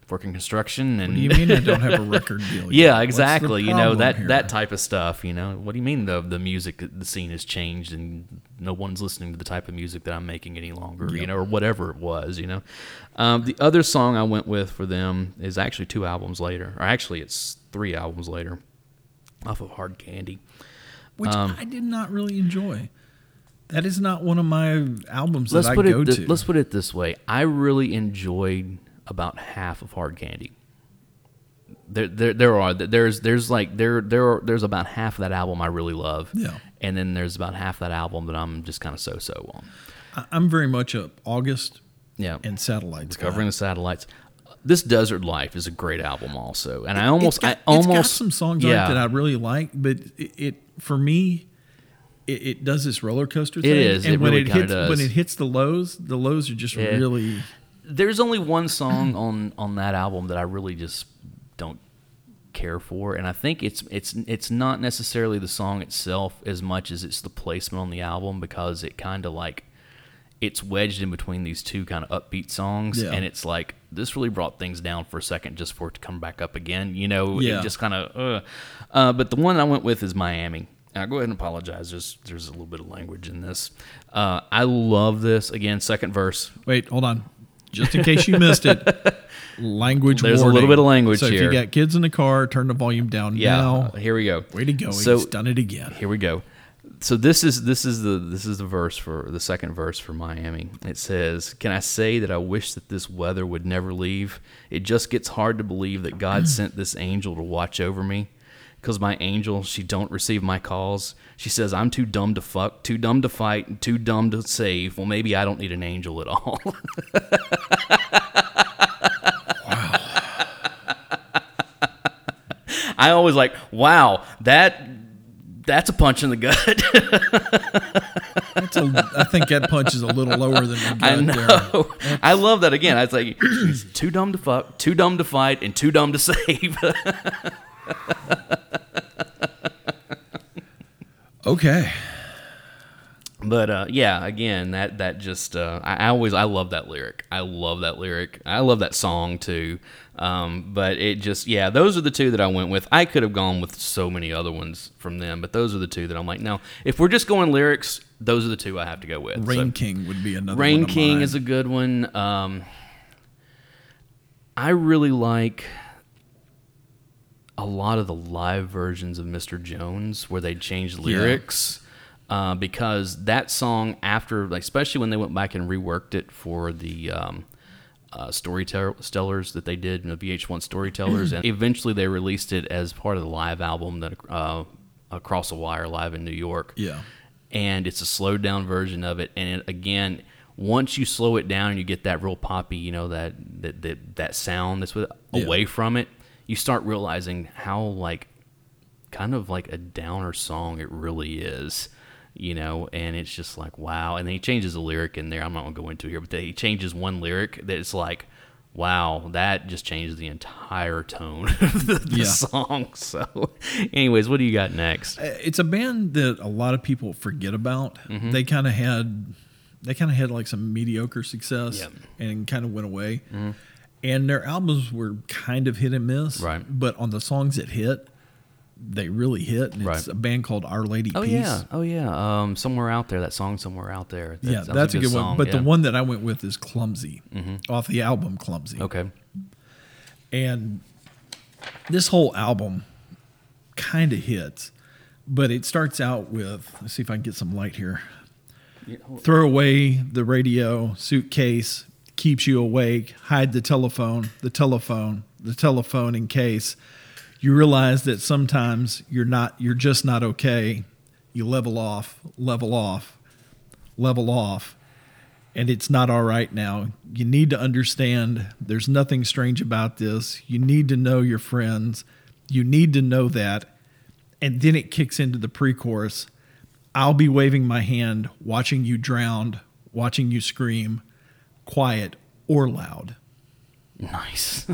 working construction? And what do you mean I don't have a record deal yet? Yeah, exactly. You know, that, that type of stuff, you know. What do you mean the the music, the scene has changed and no one's listening to the type of music that I'm making any longer, yep. you know, or whatever it was, you know. Um, the other song I went with for them is actually two albums later. Or actually, it's three albums later off of Hard Candy. Which um, I did not really enjoy. That is not one of my albums that I go to. Let's put it this way. I really enjoyed about half of Hard Candy. There there there are there's there's like there there are, there's about half of that album I really love. Yeah. And then there's about half that album that I'm just kind of so-so on. I'm very much a August yeah. and Satellites. Covering the Satellites. This Desert Life is a great album also. And it, I almost got, I almost it's got some songs yeah. on it that I really like, but it, it for me It, it does this roller coaster thing. It is. And it when really it hits does. when it hits the lows, the lows are just yeah. really. There's only one song on, on that album that I really just don't care for, and I think it's it's it's not necessarily the song itself as much as it's the placement on the album, because it kind of like it's wedged in between these two kind of upbeat songs, yeah. and it's like this really brought things down for a second just for it to come back up again. You know, yeah. it just kind of. Uh. Uh, but the one I went with is Miami. I'll go ahead and apologize. There's, there's a little bit of language in this. Uh, I love this. Again, second verse. Wait, hold on. Just in case you missed it, language There's warning. A little bit of language so here. So if you got kids in the car, turn the volume down yeah, now. Uh, here we go. Way to go. So, he's done it again. Here we go. So this is this is the this is the verse for the second verse for Miami. It says, "Can I say that I wish that this weather would never leave? It just gets hard to believe that God sent this angel to watch over me. Because my angel, she don't receive my calls. She says, I'm too dumb to fuck, too dumb to fight, too dumb to save. Well, maybe I don't need an angel at all." Wow. I always like, wow, that that's a punch in the gut. That's a, I think that punch is a little lower than the gut. I know. There. I love that again. I was like, she's too dumb to fuck, too dumb to fight, and too dumb to save. Okay, but uh, yeah, again, that that just uh, I, I always I love that lyric. I love that lyric. I love that song too. Um, but it just yeah, those are the two that I went with. I could have gone with so many other ones from them, but those are the two that I'm like, no. If we're just going lyrics, those are the two I have to go with. Rain so, King would be another. Rain one King of mine. Is a good one. Um, I really like a lot of the live versions of Mister Jones where they changed lyrics yeah. uh, because that song after, like, especially when they went back and reworked it for the um, uh, Storytellers that they did, you know, V H one Storytellers, and eventually they released it as part of the live album that uh, Across the Wire live in New York. Yeah, and it's a slowed down version of it, and it, again, once you slow it down and you get that real poppy, you know, that that that, that sound that's with, yeah. away from it. you start realizing how like kind of like a downer song it really is, you know, and it's just like, wow. And then he changes a lyric in there. I'm not going to go into it here, but he changes one lyric that it's like, wow, that just changes the entire tone of the, the yeah. song. So anyways, what do you got next? It's a band that a lot of people forget about. Mm-hmm. They kind of had, they kind of had like some mediocre success yep. and kind of went away. Mm-hmm. And their albums were kind of hit and miss, right. but on the songs that hit, they really hit. And right. it's a band called Our Lady oh, Peace. Yeah. Oh, yeah. Um, Somewhere Out There, that song Somewhere Out There. That yeah, that's a good, a good one. Song. But yeah. the one that I went with is Clumsy, mm-hmm. off the album Clumsy. Okay. And this whole album kind of hits, but it starts out with, let's see if I can get some light here. Yeah, throw away the radio, suitcase, keeps you awake, hide the telephone, the telephone, the telephone in case. You realize that sometimes you're not, you're just not okay. You level off, level off, level off, and it's not all right now. You need to understand there's nothing strange about this. You need to know your friends. You need to know that. And then it kicks into the pre-chorus. I'll be waving my hand, watching you drown, watching you scream, quiet or loud. Nice.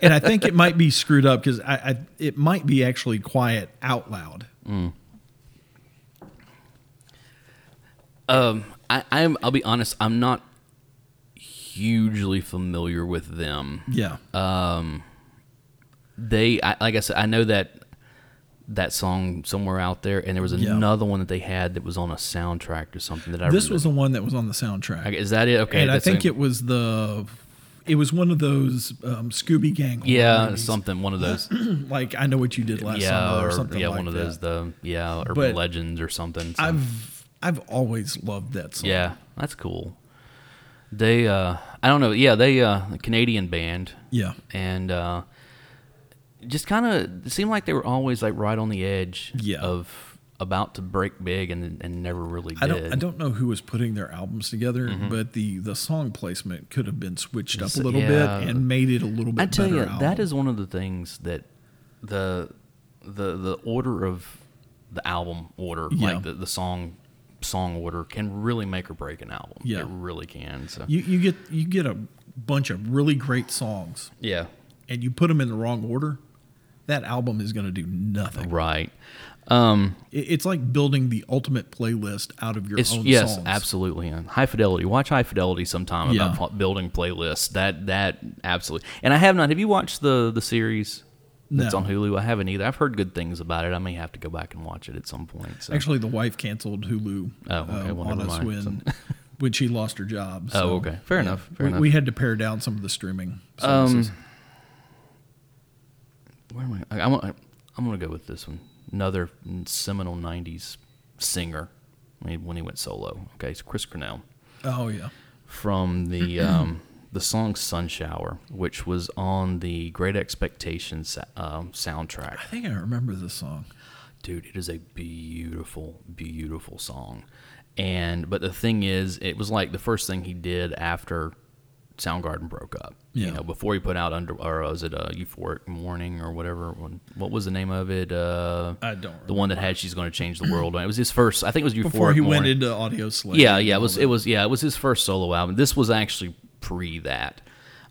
And I think it might be screwed up because I, I it might be actually quiet out loud. Mm. Um, I, I'm. I'll be honest. I'm not hugely familiar with them. Yeah. Um, they. I, like I said, I know that that song Somewhere Out There, and there was another yeah. one that they had that was on a soundtrack or something that I. This remember. was the one that was on the soundtrack. Okay, is that it? Okay. And I think a, it was the. It was one of those um, Scooby Gang. Yeah, movies. Something. One of those. Like I Know What You Did Last yeah, Summer, or, or something. Yeah, like one of that. Those. The yeah, Urban but Legends or something. So. I've I've always loved that song. Yeah, that's cool. They, uh, I don't know. Yeah, they uh, a Canadian band. Yeah, and uh, just kind of seemed like they were always like right on the edge. Yeah. of. About to break big and and never really did. I don't, I don't know who was putting their albums together, mm-hmm. but the, the song placement could have been switched up a little yeah. bit and made it a little bit I tell better you, album. That is one of the things that the the the order of the album order, yeah. like the, the song song order, can really make or break an album. Yeah. It really can. So you, you get you get a bunch of really great songs, yeah, and you put them in the wrong order, that album is going to do nothing. Right. Um, it's like building the ultimate playlist out of your it's, own yes, songs. Yes, absolutely. And High Fidelity. Watch High Fidelity sometime yeah. about building playlists. That that absolutely. And I have not. Have you watched the the series that's no. on Hulu? I haven't either. I've heard good things about it. I may have to go back and watch it at some point. So. Actually, the wife canceled Hulu oh, okay. well, uh, on us when when she lost her job. So oh, okay. Fair yeah. enough. Fair we, enough. We had to pare down some of the streaming services. Um, where am I? I I'm, I'm going to go with this one. Another seminal nineties singer when he went solo. Okay, it's Chris Cornell. Oh, yeah. From the um, the song Sun Shower, which was on the Great Expectations um, soundtrack. I think I remember this song. Dude, it is a beautiful, beautiful song. And But the thing is, it was like the first thing he did after Soundgarden broke up. Yeah. You know, before he put out under, or was it uh, Euphoric Morning or whatever? What was the name of it? Uh, I don't. Remember. The one that had She's Going to Change the World. It was his first. I think it was Euphoric Morning. Before he Morning. went into Audio Slave. Yeah, yeah. It was. That. It was. Yeah, it was his first solo album. This was actually pre that.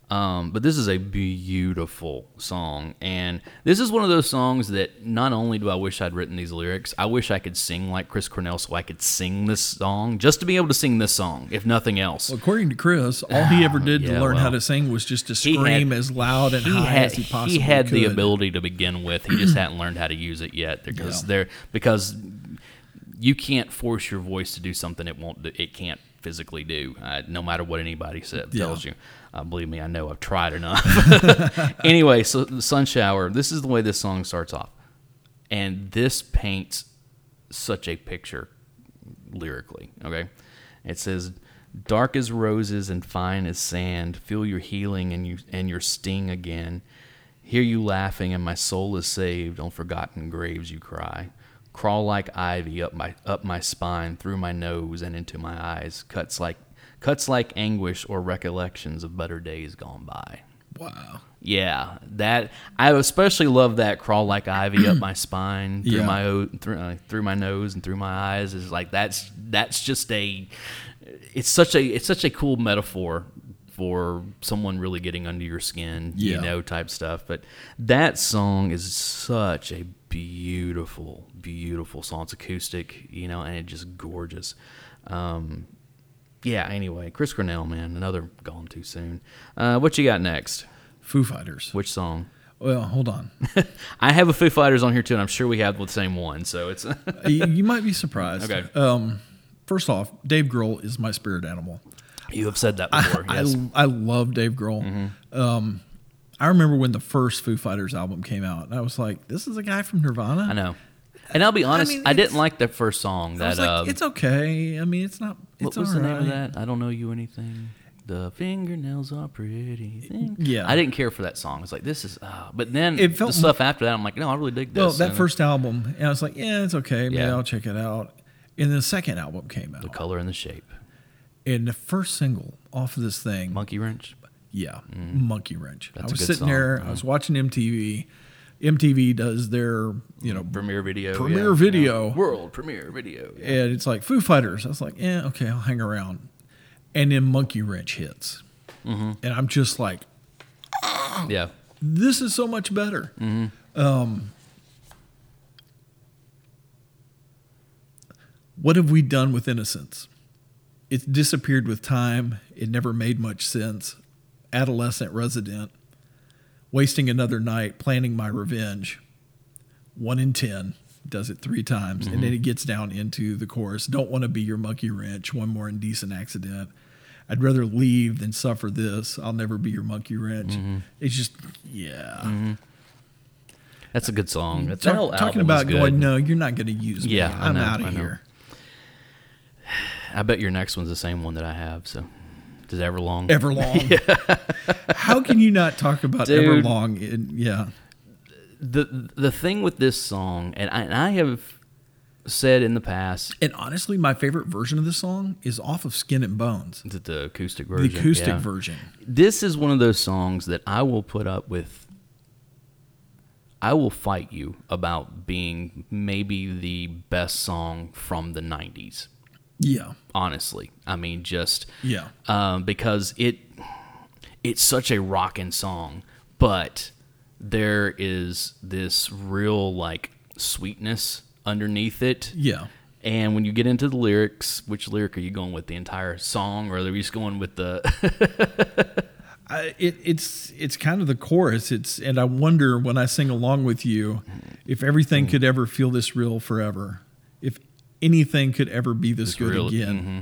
Um, but this is a beautiful song, and this is one of those songs that not only do I wish I'd written these lyrics, I wish I could sing like Chris Cornell, so I could sing this song, just to be able to sing this song, if nothing else. Well, according to Chris, all he ever did uh, yeah, to learn well, how to sing was just to scream had, as loud and high had, as he possibly could. He had could. the ability to begin with; he just hadn't learned how to use it yet, because yeah. there because you can't force your voice to do something it won't do, it can't physically do, uh, no matter what anybody said, tells yeah. you. Uh, believe me, I know I've tried enough. Anyway, so the Sun Shower, this is the way this song starts off. And this paints such a picture lyrically, okay? It says, dark as roses and fine as sand, feel your healing and, you, and your sting again. Hear you laughing and my soul is saved, on forgotten graves you cry. Crawl like ivy up my up my spine, through my nose and into my eyes, cuts like Cuts like anguish or recollections of better days gone by. Wow. Yeah, that I especially love that crawl like ivy up my spine through yeah. my through, uh, through my nose and through my eyes is like that's that's just a it's such a it's such a cool metaphor for someone really getting under your skin, yeah. you know, type stuff. But that song is such a beautiful, beautiful song. It's acoustic, you know, and it's just gorgeous. Um, yeah, anyway, Chris Cornell, man, another gone too soon. Uh, what you got next? Foo Fighters. Which song? Well, hold on. I have a Foo Fighters on here, too, and I'm sure we have the same one, so it's... you, you might be surprised. Okay. Um, first off, Dave Grohl is my spirit animal. You have said that before. I, yes. I, I love Dave Grohl. Mm-hmm. Um, I remember when the first Foo Fighters album came out, and I was like, "This is a guy from Nirvana." I know, and I'll be honest, I, mean, I didn't like the first song. That I was like, uh, it's okay. I mean, it's not. It's what was all the right. name of that? I don't know you anything. The fingernails are pretty. Thing. Yeah, I didn't care for that song. It's like this is, uh, but then it felt the stuff more, after that, I'm like, no, I really dig this. Well, that and first album, and I was like, yeah, it's okay. Maybe yeah. I'll check it out. And then the second album came out, The Color and the Shape. And the first single off of this thing... Monkey Wrench? Yeah, mm. Monkey Wrench. That's I was a good sitting song. there, mm. I was watching M T V. M T V does their, you know... Premiere video. Premiere yeah, video. You know, world premiere video. Yeah. And it's like Foo Fighters. I was like, eh, okay, I'll hang around. And then Monkey Wrench hits. Mm-hmm. And I'm just like... Oh, yeah. This is so much better. Mm-hmm. Um, what have we done with Innocence? It disappeared with time. It never made much sense. Adolescent resident. Wasting another night planning my revenge. One in ten. Does it three times. Mm-hmm. And then it gets down into the chorus. Don't want to be your monkey wrench. One more indecent accident. I'd rather leave than suffer this. I'll never be your monkey wrench. Mm-hmm. It's just, yeah. Mm-hmm. That's a good song. That's Ta- talking about going, no, you're not going to use me. Yeah, I'm out of here. I bet your next one's the same one that I have. So, does Everlong? Everlong. Yeah. How can you not talk about Dude, Everlong? In, yeah. The the thing with this song, and I, and I have said in the past, and honestly, my favorite version of this song is off of Skin and Bones. The, the acoustic version. The acoustic yeah. version. This is one of those songs that I will put up with. I will fight you about being maybe the best song from the nineties. Yeah. Honestly. I mean, just... Yeah. Um, because it it's such a rockin' song, but there is this real, like, sweetness underneath it. Yeah. And when you get into the lyrics, which lyric are you going with? The entire song? Or are you just going with the... I, it, it's it's kind of the chorus. It's and I wonder, when I sing along with you, if everything mm. could ever feel this real forever. If anything could ever be this, this good real, again. Mm-hmm.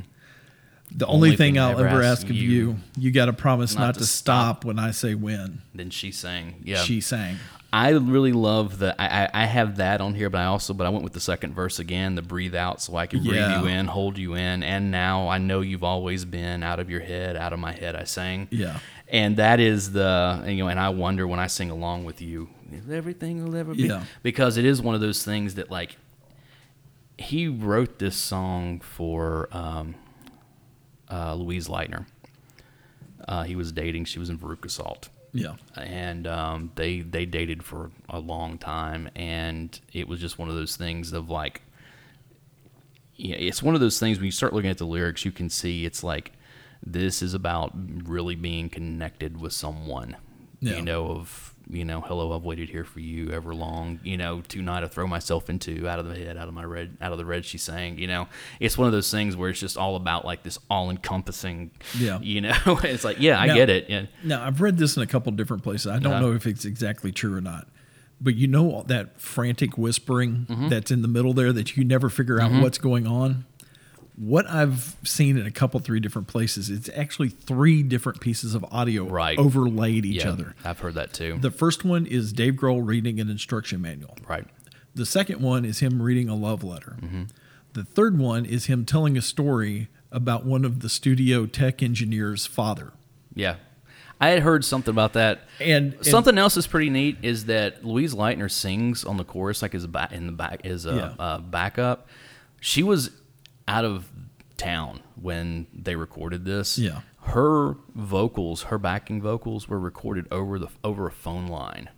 The only, only thing, thing I'll ever ask, ask of you, you, you got to promise not, not to, to stop, stop when I say when. Then she sang. Yeah, she sang. I really love the. I, I have that on here, but I also, but I went with the second verse again, the breathe out, so I can yeah. breathe you in, hold you in, and now I know you've always been out of your head, out of my head. I sang. Yeah, and that is the you know, and I wonder when I sing along with you, everything will ever be yeah. because it is one of those things that like. He wrote this song for um, uh, Louise Leitner. Uh, he was dating. She was in Veruca Salt. Yeah. And um, they, they dated for a long time, and it was just one of those things of like... Yeah, it's one of those things when you start looking at the lyrics, you can see it's like, this is about really being connected with someone. Yeah. You know, of... You know, hello, I've waited here for you ever long. You know, tonight I throw myself into, out of the head, out of my red, out of the red, she sang. You know, it's one of those things where it's just all about like this all encompassing, yeah. you know, it's like, yeah, now, I get it. Yeah. Now, I've read this in a couple different places. I don't uh, know if it's exactly true or not, but you know, that frantic whispering mm-hmm. that's in the middle there that you never figure out mm-hmm. what's going on. What I've seen in a couple, three different places, it's actually three different pieces of audio right. overlaid each yeah, other. I've heard that too. The first one is Dave Grohl reading an instruction manual. Right. The second one is him reading a love letter. Mm-hmm. The third one is him telling a story about one of the studio tech engineer's father. Yeah. I had heard something about that. And, and something else that's pretty neat is that Louise Leitner sings on the chorus, like as a, in the back, as a yeah. uh, backup. She was... out of town when they recorded this. Yeah. her vocals, her backing vocals, were recorded over the over a phone line.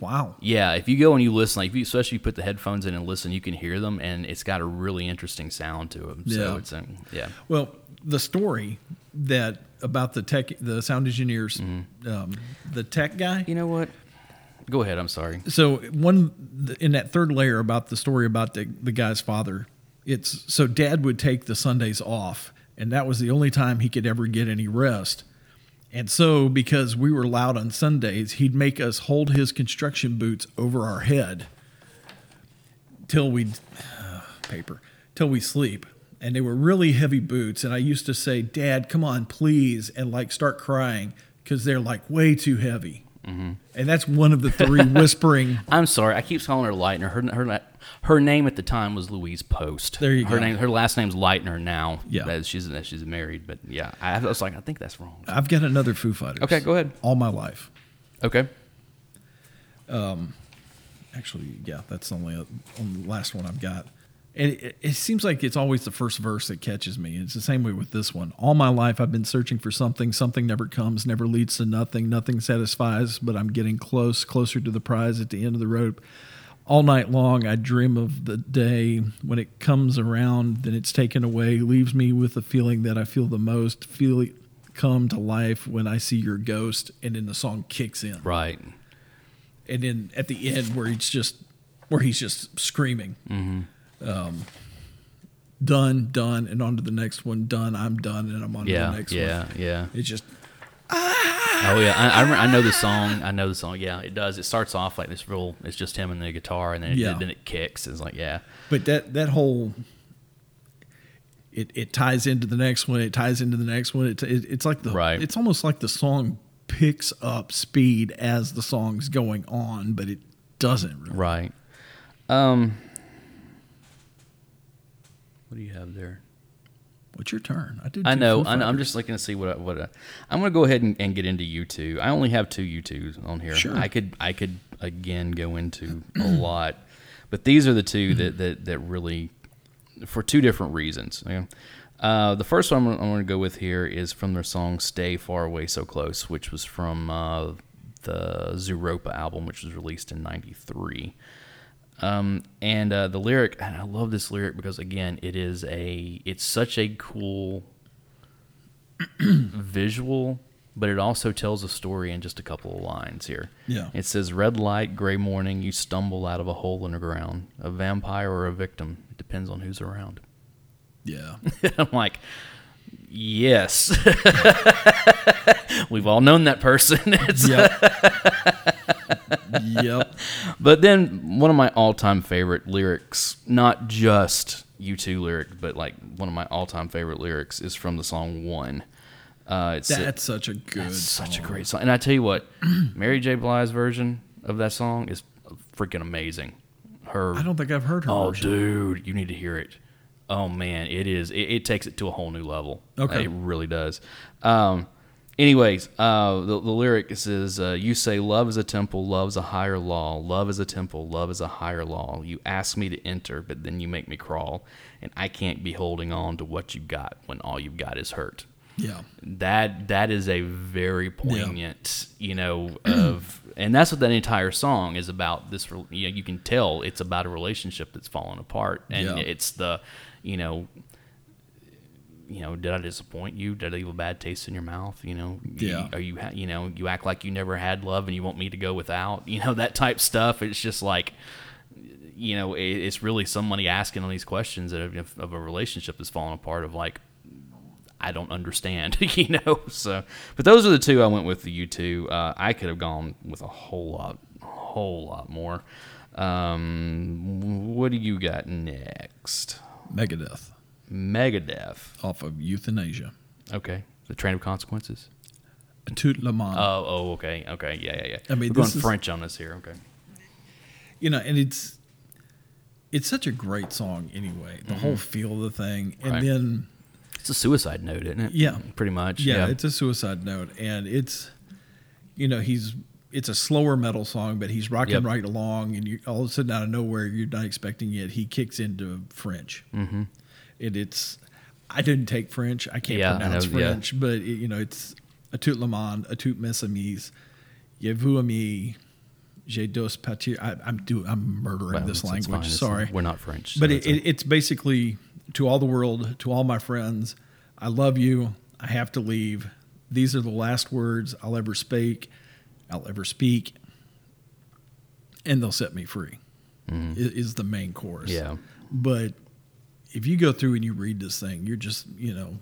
Wow. Yeah, if you go and you listen, like if you, especially if you put the headphones in and listen, you can hear them, and it's got a really interesting sound to them. Yeah. So it's, yeah. Well, the story that about the tech, the sound engineers, mm-hmm. um, the tech guy. You know what? Go ahead. I'm sorry. So one in that third layer about the story about the, the guy's father. It's so Dad would take the Sundays off, and that was the only time he could ever get any rest. And so, because we were loud on Sundays, he'd make us hold his construction boots over our head till we uh, paper till we sleep. And they were really heavy boots. And I used to say, "Dad, come on, please," and like start crying because they're like way too heavy. Mm-hmm. And that's one of the three whispering. I'm sorry, I keep calling her Lightner. Her her her name at the time was Louise Post. There you go. Her name, her last name's Lightner now. Yeah, she's she's married, but yeah, I was like, I think that's wrong. I've got another Foo Fighters. Okay, go ahead. All My Life. Okay. Um, actually, yeah, that's the only, only last one I've got. And it, it seems like it's always the first verse that catches me. It's the same way with this one. All my life I've been searching for something. Something never comes, never leads to nothing. Nothing satisfies, but I'm getting close, closer to the prize at the end of the rope. All night long I dream of the day when it comes around, then it's taken away, leaves me with the feeling that I feel the most, feel it come to life when I see your ghost, and then the song kicks in. Right. And then at the end where it's just where he's just screaming. Mm-hmm. Um, done, done, and on to the next one. Done, I'm done, and I'm on yeah, to the next yeah, one. Yeah, yeah, yeah. It's just. Ah, oh yeah, I I, remember, I know the song. I know the song. Yeah, it does. It starts off like this real. It's just him and the guitar, and then it, yeah. then it kicks. It's like yeah. But that that whole. It it ties into the next one. It ties into the next one. It, it it's like the right. It's almost like the song picks up speed as the song's going on, but it doesn't really. Right. Um. What do you have there? What's your turn? I did. I know. I know. I'm just looking to see what. I, what I, I'm going to go ahead and, and get into U two. I only have two U twos on here. Sure. I could. I could again go into a lot, but these are the two that that, that really, for two different reasons. Yeah. Uh, the first one I'm going to go with here is from their song "Stay Far Away So Close," which was from uh, the Zooropa album, which was released in ninety-three. Um, and, uh, the lyric, and I love this lyric because again, it is a, it's such a cool visual, but it also tells a story in just a couple of lines here. Yeah. It says, red light, gray morning, you stumble out of a hole in the ground, a vampire or a victim. It depends on who's around. Yeah. I'm like, yes, we've all known that person. It's yep. Yep. But then one of my all-time favorite lyrics, not just U two lyric, but like one of my all-time favorite lyrics is from the song One. Uh, it's that's a, such a good that's song. Such a great song. And I tell you what, Mary J. Blige's version of that song is freaking amazing. Her, I don't think I've heard her oh, version. Oh, dude, you need to hear it. Oh, man, it is. It, it takes it to a whole new level. Okay. It really does. Um Anyways, uh, the, the lyric says, uh, you say love is a temple, love's a higher law. Love is a temple, love is a higher law. You ask me to enter, but then you make me crawl. And I can't be holding on to what you got when all you've got is hurt. Yeah. That That is a very poignant, yeah. you know, of... And that's what that entire song is about. This, you know, you can tell it's about a relationship that's fallen apart. And yeah. it's the, you know... You know, did I disappoint you? Did I leave a bad taste in your mouth? You know, yeah. Are you, you know, you act like you never had love and you want me to go without, you know, that type stuff. It's just like, you know, it's really somebody asking all these questions of, of a relationship that's fallen apart of like, I don't understand, you know? So, but those are the two I went with the U two. Uh, I could have gone with a whole lot, a whole lot more. Um, what do you got next? Megadeth. Megadeth. Off of Euthanasia. Okay. The Train of Consequences. Tout le monde. Oh, oh, okay. Okay. Yeah, yeah, yeah. I mean, we're going is, French on this here. Okay. You know, and it's it's such a great song anyway. The mm-hmm. whole feel of the thing. And right. then it's a suicide note, isn't it? Yeah. Pretty much. Yeah, yeah, it's a suicide note. And it's, you know, he's it's a slower metal song, but he's rocking yep. right along. And you all of a sudden out of nowhere, you're not expecting it. He kicks into French. Mm-hmm. And it's, I didn't take French. I can't yeah, pronounce I know, French, yeah. but it, you know, it's a tout le monde, a tout mes amis, je vous aime, je dois partir. I'm do I'm murdering well, this it's, language. It's Sorry, we're not French. So but it, it, it's basically to all the world, to all my friends, I love you. I have to leave. These are the last words I'll ever speak. I'll ever speak, and they'll set me free. Mm. Is, is the main chorus. Yeah, but. If you go through and you read this thing, you're just, you know,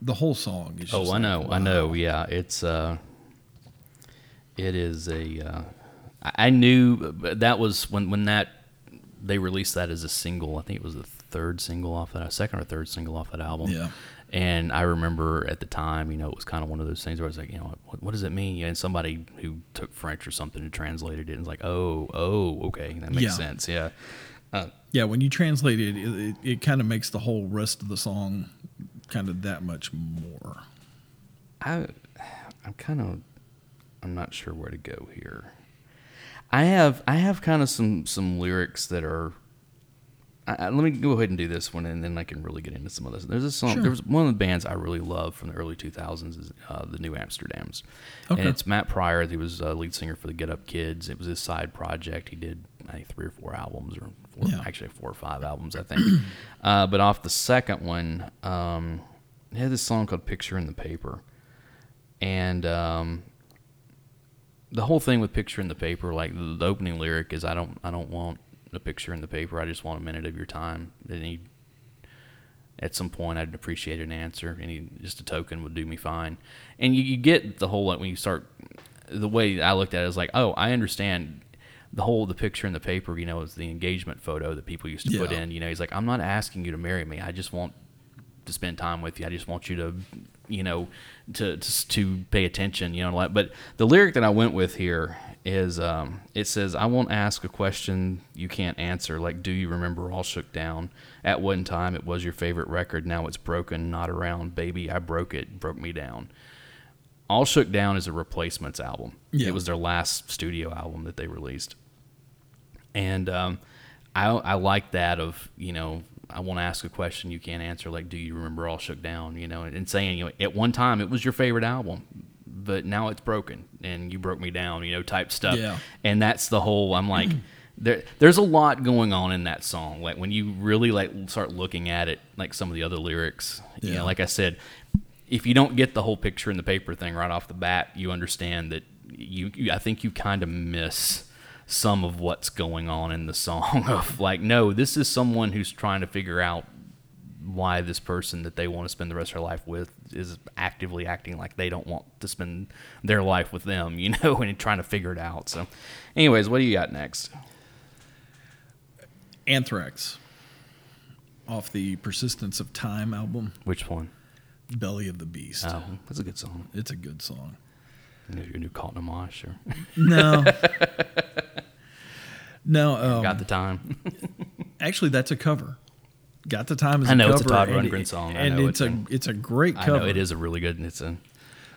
the whole song is just Oh, I know, like, wow. I know, yeah. It's, uh, it is a, uh, I knew that was when, when that, they released that as a single. I think it was the third single off that, second or third single off that album. Yeah. And I remember at the time, you know, it was kind of one of those things where I was like, you know, what, what does it mean? And somebody who took French or something and translated it and was like, oh, oh, okay, that makes yeah. sense, yeah. Uh, yeah, when you translate it, it, it, it kind of makes the whole rest of the song kind of that much more. I, I'm kind of, I'm not sure where to go here. I have, I have kind of some, some lyrics that are. I, I, let me go ahead and do this one, and then I can really get into some of this. There's a song. Sure. There was one of the bands I really love from the early two thousands, is uh, the New Amsterdams, okay. and it's Matt Pryor. He was a lead singer for the Get Up Kids. It was his side project. He did, I think, three or four albums, or four, yeah. actually four or five albums, I think. uh, but off the second one, um, it had this song called "Picture in the Paper," and um, the whole thing with "Picture in the Paper," like the, the opening lyric is, "I don't, I don't want a picture in the paper. I just want a minute of your time." And he, at some point, I'd appreciate an answer. And he, just a token would do me fine. And you, you get the whole, like, when you start, the way I looked at it is like, oh, I understand. The whole, the picture in the paper, you know, is the engagement photo that people used to yeah. put in. You know, he's like, I'm not asking you to marry me. I just want to spend time with you. I just want you to, you know, to to, to pay attention, you know. Like, but the lyric that I went with here is, um, it says, I won't ask a question you can't answer. Like, do you remember All Shook Down? At one time, it was your favorite record. Now it's broken, not around. Baby, I broke it. Broke me down. All Shook Down is a Replacements album. Yeah. It was their last studio album that they released. And um, I, I like that of, you know, I want to ask a question you can't answer. Like, do you remember All Shook Down? You know, and, and saying, you know, at one time it was your favorite album, but now it's broken and you broke me down, you know, type stuff. Yeah. And that's the whole, I'm like, there, there's a lot going on in that song. Like, when you really, like, start looking at it, like some of the other lyrics, yeah. you know, like I said, if you don't get the whole picture in the paper thing right off the bat, you understand that you, you I think you kind of miss some of what's going on in the song of like, no, this is someone who's trying to figure out why this person that they want to spend the rest of their life with is actively acting like they don't want to spend their life with them, you know, and trying to figure it out. So anyways, what do you got next? Anthrax off the Persistence of Time album. Which one? Belly of the Beast. Oh, that's a good song. It's a good song. Your new Cotton Amash? Or... No. no. Um, Got the Time. Actually, that's a cover. Got the Time is I know a cover, it's a Todd Rundgren song. And I know it's, it's a and, it's a great cover. I know it is a really good. It's a.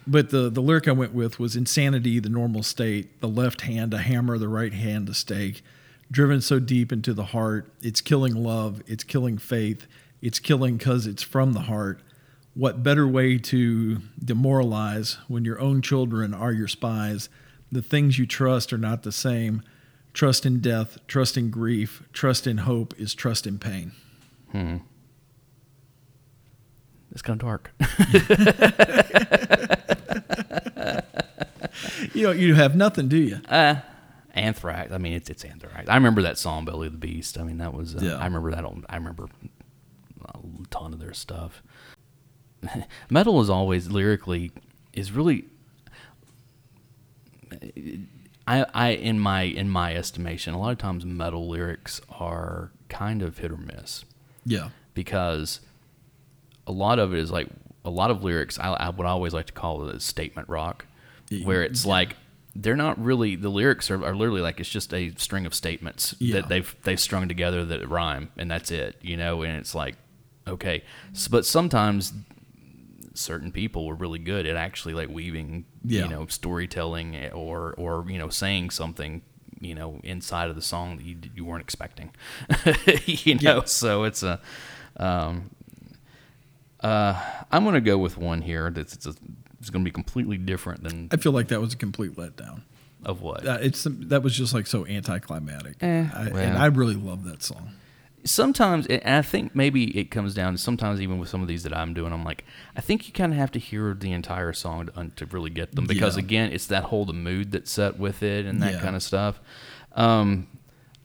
But the, the lyric I went with was insanity, the normal state, the left hand a hammer, the right hand a stake, driven so deep into the heart. It's killing love. It's killing faith. It's killing because it's from the heart. What better way to demoralize when your own children are your spies? The things you trust are not the same. Trust in death, trust in grief, trust in hope is trust in pain. Hmm. It's kind of dark. you know, you have nothing, do you? Uh, Anthrax. I mean, it's it's Anthrax. I remember that song, Belly of the Beast. I mean, that was, uh, yeah. I remember that. I remember a ton of their stuff. Metal is always lyrically is really I I in my in my estimation a lot of times metal lyrics are kind of hit or miss. Yeah. Because a lot of it is like a lot of lyrics I, I would always like to call it statement rock, where it's yeah. like they're not really the lyrics are, are literally like it's just a string of statements yeah. that they've they've strung together that rhyme and that's it, you know, and it's like okay, so, but sometimes certain people were really good at actually like weaving, yeah. you know, storytelling or, or, you know, saying something, you know, inside of the song that you, you weren't expecting, you know? Yeah. So it's a, um, Uh, I'm going to go with one here that's it's, it's going to be completely different than. I feel like that was a complete letdown. Of what? Uh, it's that was just like so anticlimactic. Eh, I, well. And I really love that song. Sometimes, and I think maybe it comes down to sometimes even with some of these that I'm doing, I'm like, I think you kind of have to hear the entire song to, to really get them. Because, yeah. again, it's that whole the mood that's set with it and that yeah. kind of stuff. Um,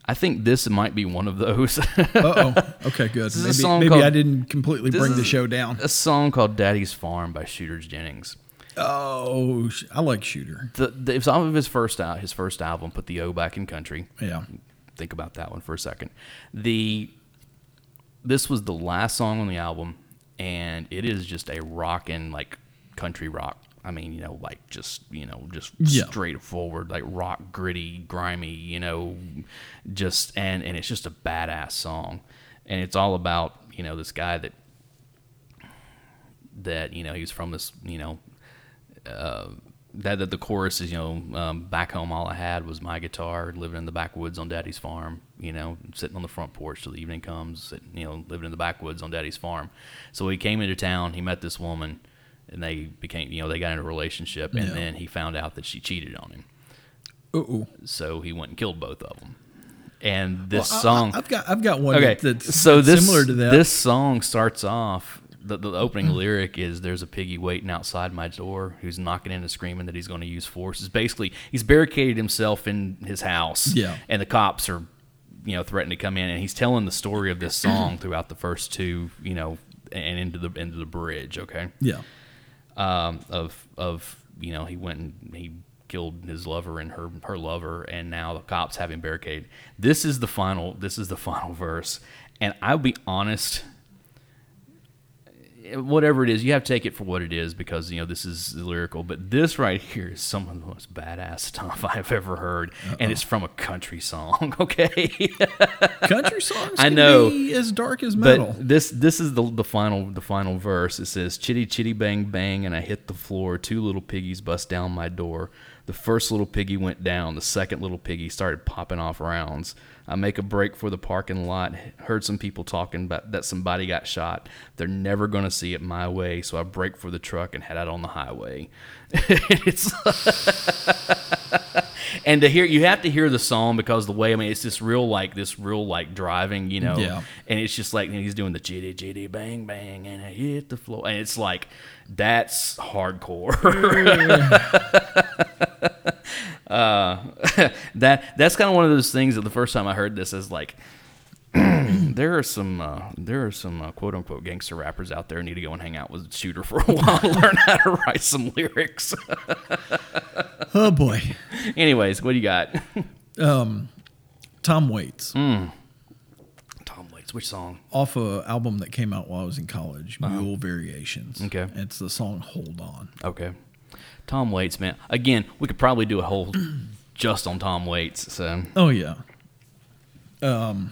I think this might be one of those. Uh-oh. Okay, good. Maybe, maybe called, I didn't completely bring the show down. A song called Daddy's Farm by Shooter Jennings. Oh, I like Shooter. The, the, it's off of his first, out, his first album, Put the O Back in Country. Yeah. Think about that one for a second. The this was the last song on the album, and it is just a rockin' like country rock. I mean, you know, like just you know, just yeah. straightforward like rock, gritty, grimy. You know, just and and it's just a badass song, and it's all about you know this guy that that you know he's from this you know. Uh, That, that the chorus is, you know, um, back home all I had was my guitar, living in the backwoods on Daddy's farm, you know, sitting on the front porch till the evening comes, sitting, you know, living in the backwoods on Daddy's farm. So he came into town, he met this woman, and they became, you know, they got into a relationship, and yeah. then he found out that she cheated on him. Uh-oh. So he went and killed both of them. And this well, song... I, I've got I've got one okay. that's so this, similar to that. This song starts off... The, the opening lyric is, there's a piggy waiting outside my door who's knocking in and screaming that he's going to use force. It's basically, he's barricaded himself in his house, yeah. and the cops are, you know, threatening to come in. And he's telling the story of this song throughout the first two, you know, and into the into the bridge, okay? Yeah. Um, of, of you know, he went and he killed his lover and her her lover, and now the cops have him barricaded. This is the final, this is the final verse. And I'll be honest... Whatever it is, you have to take it for what it is because, you know, this is lyrical. But this right here is some of the most badass stuff I've ever heard. Uh-oh. And it's from a country song, okay? Country songs can I know, be as dark as metal. But this this is the the final the final verse. It says, chitty, chitty, bang, bang, and I hit the floor. Two little piggies bust down my door. The first little piggy went down. The second little piggy started popping off rounds. I make a break for the parking lot. Heard some people talking about that somebody got shot. They're never going to see it my way, so I break for the truck and head out on the highway. It's and to hear, you have to hear the song because the way I mean, it's this real like this real like driving, you know. Yeah. And it's just like and he's doing the chitty chitty bang bang and I hit the floor, and it's like that's hardcore. Uh, that that's kind of one of those things that the first time I heard this is like, there are some uh, there are some uh, quote unquote gangster rappers out there who need to go and hang out with Shooter for a while, and learn how to write some lyrics. Oh boy. Anyways, what do you got? um, Tom Waits. Mm. Tom Waits. Which song? Off an album that came out while I was in college, uh-huh. Mule Variations. Okay. It's the song Hold On. Okay. Tom Waits, man. Again, we could probably do a whole just on Tom Waits. So. Oh, yeah. Um,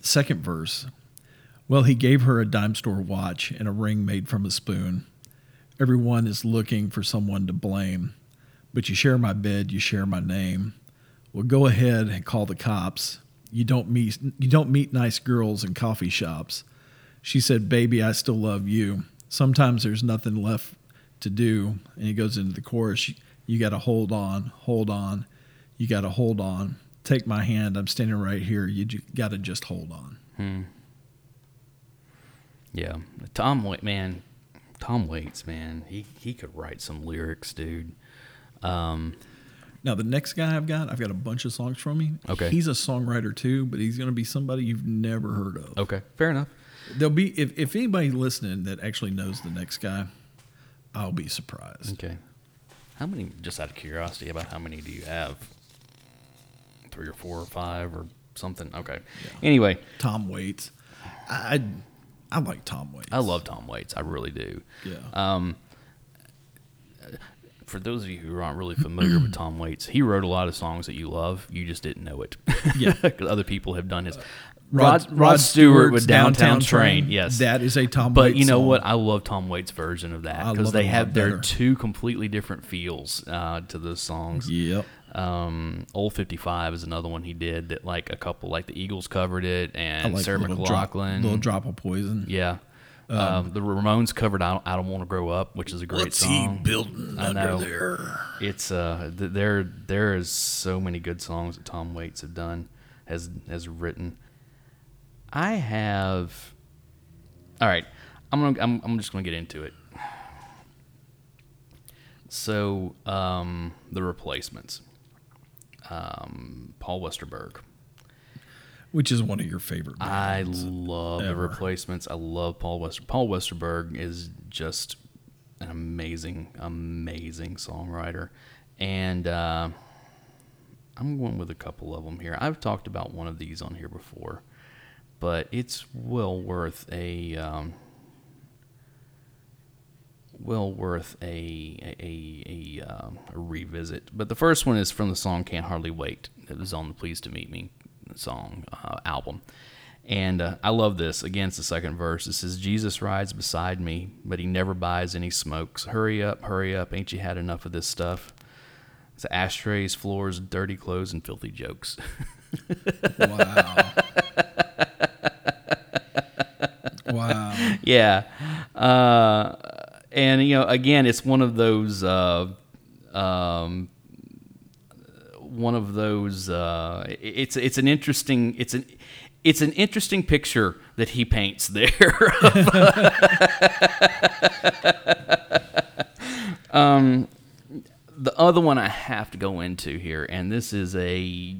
second verse. Well, he gave her a dime store watch and a ring made from a spoon. Everyone is looking for someone to blame. But you share my bed, you share my name. Well, go ahead and call the cops. You don't meet, you don't meet nice girls in coffee shops. She said, baby, I still love you. Sometimes there's nothing left to do. And he goes into the chorus. You got to hold on, hold on. You got to hold on. Take my hand. I'm standing right here. You got to just hold on. Hmm. Yeah. Tom Waits, man. Tom Waits, man. He he could write some lyrics, dude. Um, now, the next guy I've got, I've got a bunch of songs from him. Okay. He's a songwriter, too, but he's going to be somebody you've never heard of. Okay. Fair enough. There'll be if, if anybody listening that actually knows the next guy, I'll be surprised. Okay. How many, just out of curiosity, about how many do you have? Three or four or five or something? Okay. Yeah. Anyway. Tom Waits. I, I I like Tom Waits. I love Tom Waits. I really do. Yeah. Um, for those of you who aren't really familiar with Tom Waits, he wrote a lot of songs that you love. You just didn't know it. Yeah. Because other people have done his... Uh, Rod, Rod, Rod Stewart Stewart's with Downtown, Downtown Train. Train, yes. That is a Tom but Waits But you know song. What? I love Tom Waits' version of that because they have their better. Two completely different feels uh, to those songs. Yep. Um, Old fifty-five is another one he did that, like, a couple, like, the Eagles covered it, and like Sarah little McLachlan. Drop, little Drop of Poison. Yeah. Um, um, the Ramones covered I Don't, I Don't Want to Grow Up, which is a great what's song. What's he building I under know. There? It's, uh, th- there, there is so many good songs that Tom Waits have done, has, has written. I have, all right, I'm gonna, I'm, I'm just going to get into it. So, um, The Replacements. Um, Paul Westerberg, which is one of your favorite bands. I love ever. The Replacements. I love Paul Wester. Paul Westerberg is just an amazing, amazing songwriter, and uh, I'm going with a couple of them here. I've talked about one of these on here before, but it's well worth a um, well worth a a a, a, um, a revisit. But the first one is from the song "Can't Hardly Wait." It was on the "Pleased to Meet Me" song uh, album, and uh, I love this. Again, it's the second verse. It says, "Jesus rides beside me, but he never buys any smokes. Hurry up, hurry up! Ain't you had enough of this stuff? It's ashtrays, floors, dirty clothes, and filthy jokes." Wow. Wow. Yeah. Uh, and, you know, again, it's one of those, uh, um, one of those, uh, it's, it's an interesting, it's an, it's an interesting picture that he paints there. um, the other one I have to go into here, and this is a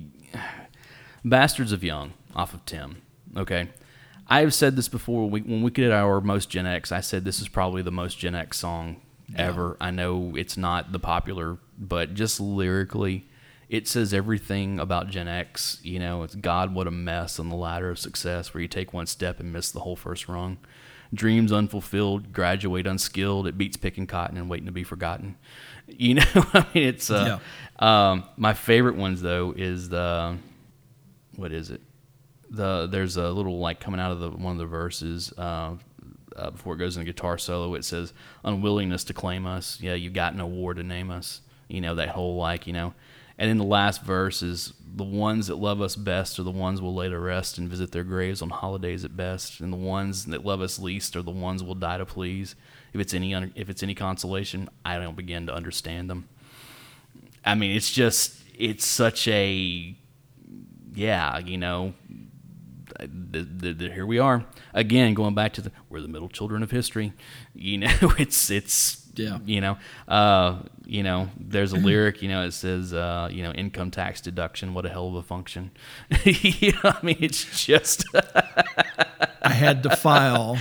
Bastards of Young off of Tim. Okay. I've said this before. We, when we did our most Gen X, I said this is probably the most Gen X song ever. Yeah. I know it's not the popular, but just lyrically, it says everything about Gen X. You know, it's God, what a mess on the ladder of success where you take one step and miss the whole first rung. Dreams unfulfilled, graduate unskilled. It beats picking cotton and waiting to be forgotten. You know, I mean, it's uh, yeah. um, my favorite ones though is the what is it? The, there's a little, like, coming out of the, one of the verses uh, uh, before it goes in the guitar solo. It says, unwillingness to claim us. Yeah, you got no war to name us. You know, that whole, like, you know. And then the last verse is, the ones that love us best are the ones we'll lay to rest and visit their graves on holidays at best. And the ones that love us least are the ones we'll die to please. If it's any, if it's any consolation, I don't begin to understand them. I mean, it's just, it's such a, yeah, you know. The, the, the, here we are again, going back to the we're the middle children of history. You know, it's it's yeah. You know, uh, you know, there's a lyric. You know, it says, uh, you know, income tax deduction. What a hell of a function. You know, I mean, it's just. I had to file.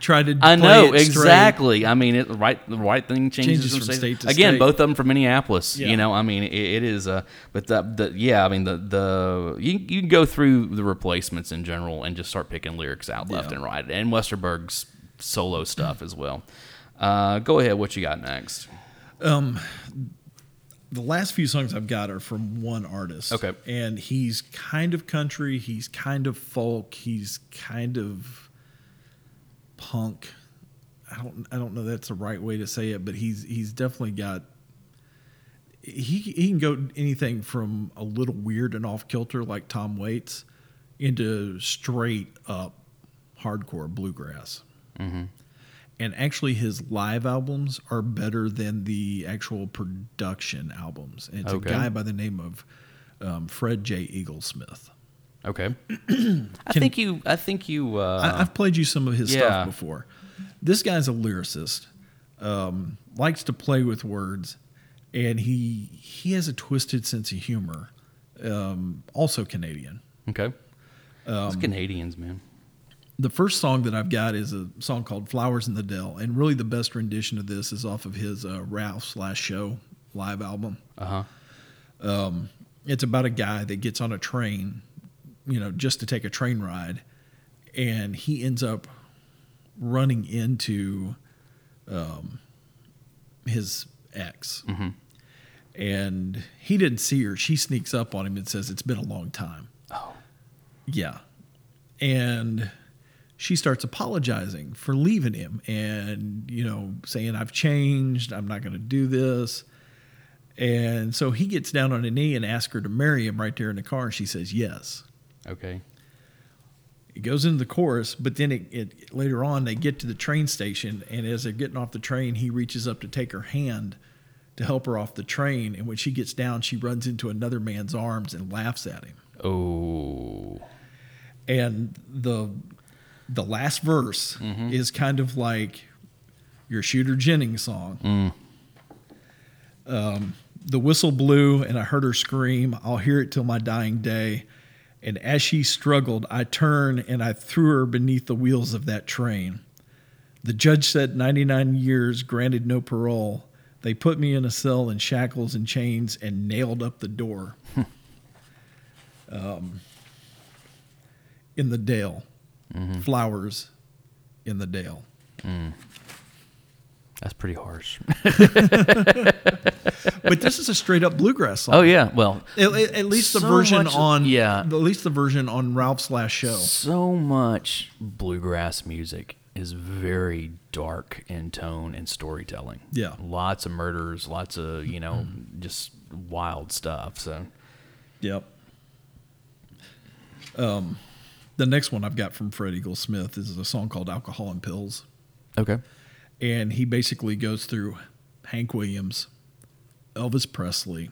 Try to. I know it exactly. Straight. I mean, it, the right the right thing changes, changes from, from state to again. State. Both of them from Minneapolis. Yeah. You know, I mean, it, it is a. Uh, but the, the yeah, I mean the the you you can go through the Replacements in general and just start picking lyrics out left yeah. and right, and Westerberg's solo stuff as well. Uh, go ahead, what you got next? Um, the last few songs I've got are from one artist. Okay, and he's kind of country. He's kind of folk. He's kind of. Punk, I don't, I don't know that's the right way to say it, but he's, he's definitely got. He he can go anything from a little weird and off kilter like Tom Waits, into straight up hardcore bluegrass. Mm-hmm. And actually, his live albums are better than the actual production albums. And it's okay. a guy by the name of um, Fred J. Eaglesmith. Okay, Can, I think you. I think you. Uh, I, I've played you some of his yeah. stuff before. This guy's a lyricist, um, likes to play with words, and he he has a twisted sense of humor. Um, also Canadian. Okay, um, it's Canadians, man. The first song that I've got is a song called "Flowers in the Dell," and really the best rendition of this is off of his uh, Ralph's Last Show live album. Uh huh. Um, it's about a guy that gets on a train. You know, just to take a train ride, and he ends up running into um, his ex. Mm-hmm. And he didn't see her. She sneaks up on him and says, it's been a long time. Oh. Yeah. And she starts apologizing for leaving him and, you know, saying, I've changed. I'm not going to do this. And so he gets down on a knee and asks her to marry him right there in the car. And she says yes. Okay. It goes into the chorus, but then it, it later on they get to the train station, and as they're getting off the train, he reaches up to take her hand to help her off the train. And when she gets down, she runs into another man's arms and laughs at him. Oh. And the the last verse mm-hmm. is kind of like your Shooter Jennings song. Mm. Um, the whistle blew and I heard her scream. I'll hear it till my dying day. And as she struggled, I turned and I threw her beneath the wheels of that train. The judge said ninety-nine years, granted no parole. They put me in a cell in shackles and chains and nailed up the door. um, in the Dale. Mm-hmm. Flowers in the Dale. Mm. That's pretty harsh. But this is a straight up bluegrass song. Oh yeah, well, at, at least the so version much, on yeah, at least the version on Ralph's Last Show. So much bluegrass music is very dark in tone and storytelling. Yeah, lots of murders, lots of you know mm-hmm. just wild stuff. So, yep. Um, the next one I've got from Fred Eaglesmith is a song called "Alcohol and Pills." Okay. And he basically goes through Hank Williams, Elvis Presley,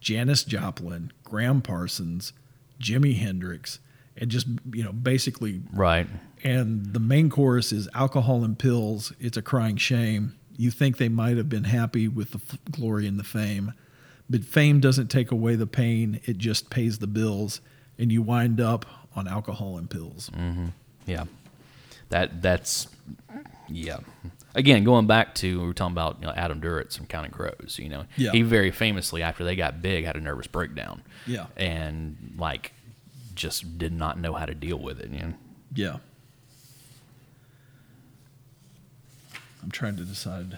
Janis Joplin, Graham Parsons, Jimi Hendrix, and just, you know, basically. Right. And the main chorus is alcohol and pills. It's a crying shame. You think they might have been happy with the f- glory and the fame, but fame doesn't take away the pain. It just pays the bills, and you wind up on alcohol and pills. Mm-hmm. Yeah. That That's... Yeah. Again, going back to, we were talking about you know, Adam Duritz from Counting Crows, you know. Yeah. He very famously, after they got big, had a nervous breakdown. Yeah. And, like, just did not know how to deal with it, you know. Yeah. I'm trying to decide.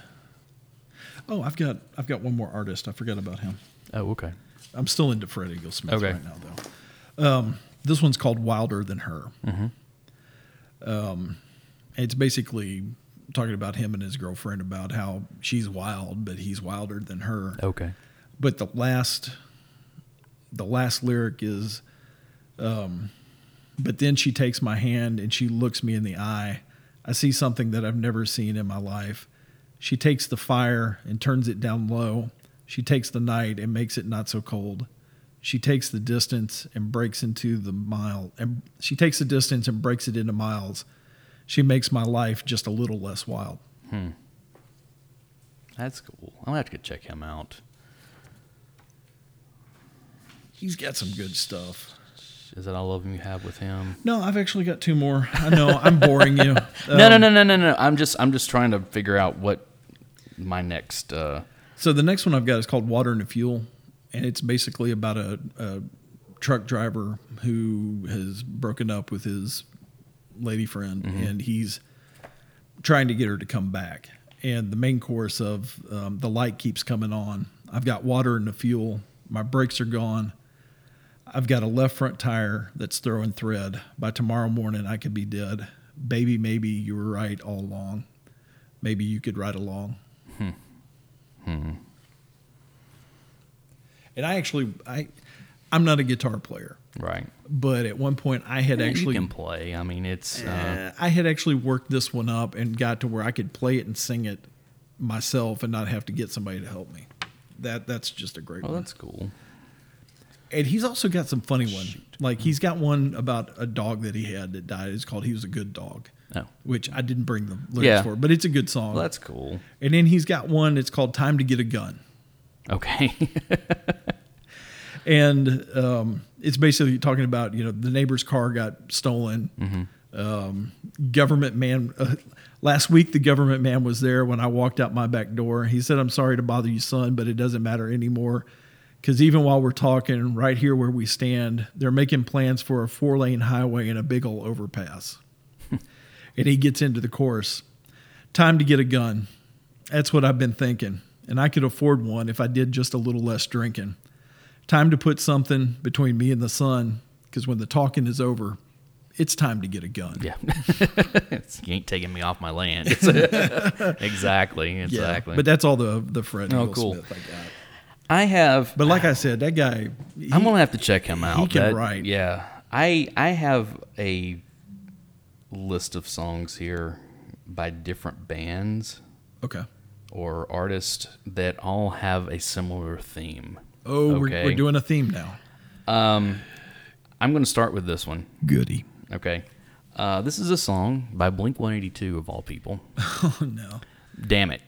Oh, I've got I've got one more artist. I forgot about him. Oh, okay. I'm still into Fred Eaglesmith okay. right now, though. Um, this one's called Wilder Than Her. Mm-hmm. Um... It's basically talking about him and his girlfriend about how she's wild, but he's wilder than her. Okay. But the last, the last lyric is, um, but then she takes my hand and she looks me in the eye. I see something that I've never seen in my life. She takes the fire and turns it down low. She takes the night and makes it not so cold. She takes the distance and breaks into the mile. And she takes the distance and breaks it into miles. She makes my life just a little less wild. Hmm. That's cool. I'll have to go check him out. He's got some good stuff. Is that all of them you have with him? No, I've actually got two more. I know I'm boring you. Um, no, no, no, no, no, no. I'm just, I'm just trying to figure out what my next. Uh... So the next one I've got is called Water and the Fuel, and it's basically about a, a truck driver who has broken up with his lady friend, mm-hmm. and he's trying to get her to come back. And the main chorus of um, the light keeps coming on. I've got water in the fuel. My brakes are gone. I've got a left front tire that's throwing thread. By tomorrow morning, I could be dead. Baby, maybe you were right all along. Maybe you could ride along. Hmm. Hmm. And I actually, I, I'm not a guitar player. Right. But at one point I had yeah, actually... You can play. I mean, it's... Uh, I had actually worked this one up and got to where I could play it and sing it myself and not have to get somebody to help me. That That's just a great oh, one. Oh, that's cool. And he's also got some funny ones. Like, he's got one about a dog that he had that died. It's called He Was a Good Dog. Oh. Which I didn't bring the lyrics yeah. for, but it's a good song. Well, that's cool. And then he's got one that's called Time to Get a Gun. Okay. And um, it's basically talking about, you know, the neighbor's car got stolen. Mm-hmm. Um, government man, uh, last week the government man was there when I walked out my back door. He said, I'm sorry to bother you, son, but it doesn't matter anymore. Because even while we're talking right here where we stand, they're making plans for a four-lane highway and a big old overpass. And he gets into the chorus. Time to get a gun. That's what I've been thinking. And I could afford one if I did just a little less drinking. Time to put something between me and the sun, because when the talking is over, it's time to get a gun. Yeah. You ain't taking me off my land. It's, exactly. Exactly. Yeah, but that's all the the Fred Eaglesmith I got. I have... But like I said, that guy... He, I'm going to have to check him out. He can that, write. Yeah. I I have a list of songs here by different bands. Okay. Or artists that all have a similar theme. Oh, okay. we're, we're doing a theme now. Um, I'm going to start with this one. Goody. Okay. Uh, this is a song by Blink one eighty-two, of all people. Oh, no. Damn It.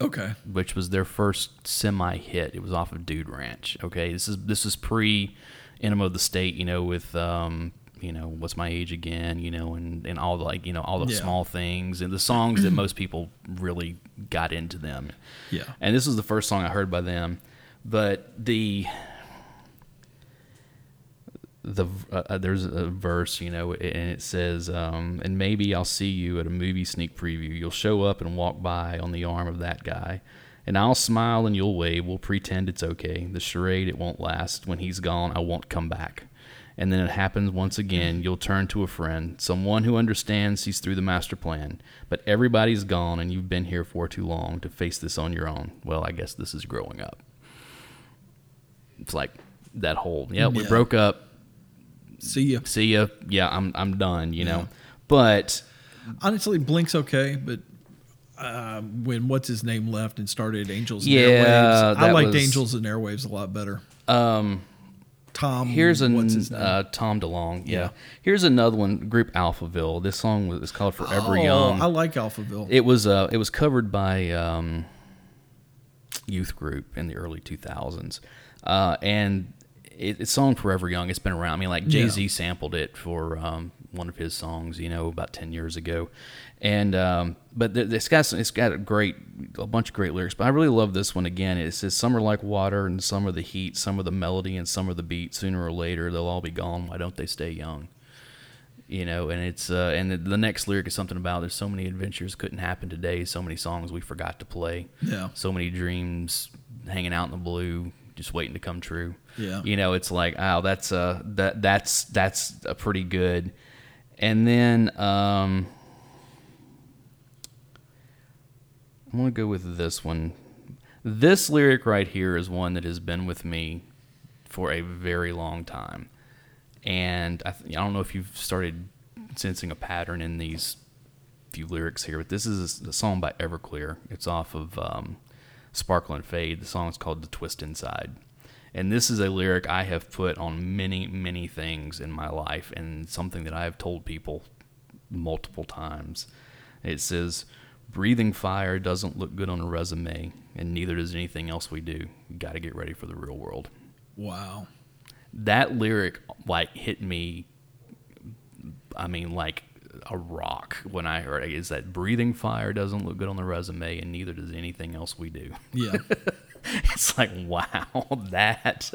Okay. Which was their first semi-hit. It was off of Dude Ranch. Okay. This is this is pre Enema of the State, you know, with um, you know, What's My Age Again, you know, and, and all the like, you know, all the yeah. small things and the songs that most people really got into them. Yeah. And this was the first song I heard by them. But the the uh, there's a verse, you know, and it says, um, and maybe I'll see you at a movie sneak preview. You'll show up and walk by on the arm of that guy, and I'll smile and you'll wave. We'll pretend it's okay. The charade, it won't last. When he's gone, I won't come back. And then it happens once again. You'll turn to a friend, someone who understands, sees through the master plan. But everybody's gone, and you've been here for too long to face this on your own. Well, I guess this is growing up. It's like that whole, yeah, we yeah. broke up. See ya. See ya. Yeah, I'm I'm done, you know. Yeah. But honestly, Blink's okay, but uh, when what's his name left and started Angels and yeah, Airwaves, I liked was, Angels and Airwaves a lot better. Um, Tom, here's an, what's his name? Uh, Tom DeLonge. Yeah. yeah, here's another one. Group Alphaville. This song was it's called Forever oh, Young. I like Alphaville. It was uh, it was covered by um, youth group in the early two thousands, uh, and. It's song Forever Young. It's been around. I mean, like Jay-Z yeah. sampled it for um, one of his songs, you know, about ten years ago. And um, but th- it's got some, it's got a great a bunch of great lyrics. But I really love this one again. It says, "Some are like water, and some are the heat, some are the melody, and some are the beat. Sooner or later, they'll all be gone. Why don't they stay young?" You know, and it's uh, and the, the next lyric is something about there's so many adventures couldn't happen today. So many songs we forgot to play. Yeah. So many dreams hanging out in the blue. Just waiting to come true. Yeah. You know, it's like, oh, that's a, that, that's, that's a pretty good. And then, um, I'm going to go with this one. This lyric right here is one that has been with me for a very long time. And I, th- I don't know if you've started sensing a pattern in these few lyrics here, but this is a, a song by Everclear. It's off of, um, Sparkle and Fade. The song's called The Twist Inside. And this is a lyric I have put on many, many things in my life and something that I've told people multiple times. It says, breathing fire doesn't look good on a resume, and neither does anything else we do. You got to get ready for the real world. Wow. That lyric, like, hit me, I mean, like, a rock when I heard it. Is that breathing fire doesn't look good on the resume, and neither does anything else we do. Yeah. It's like, wow, that.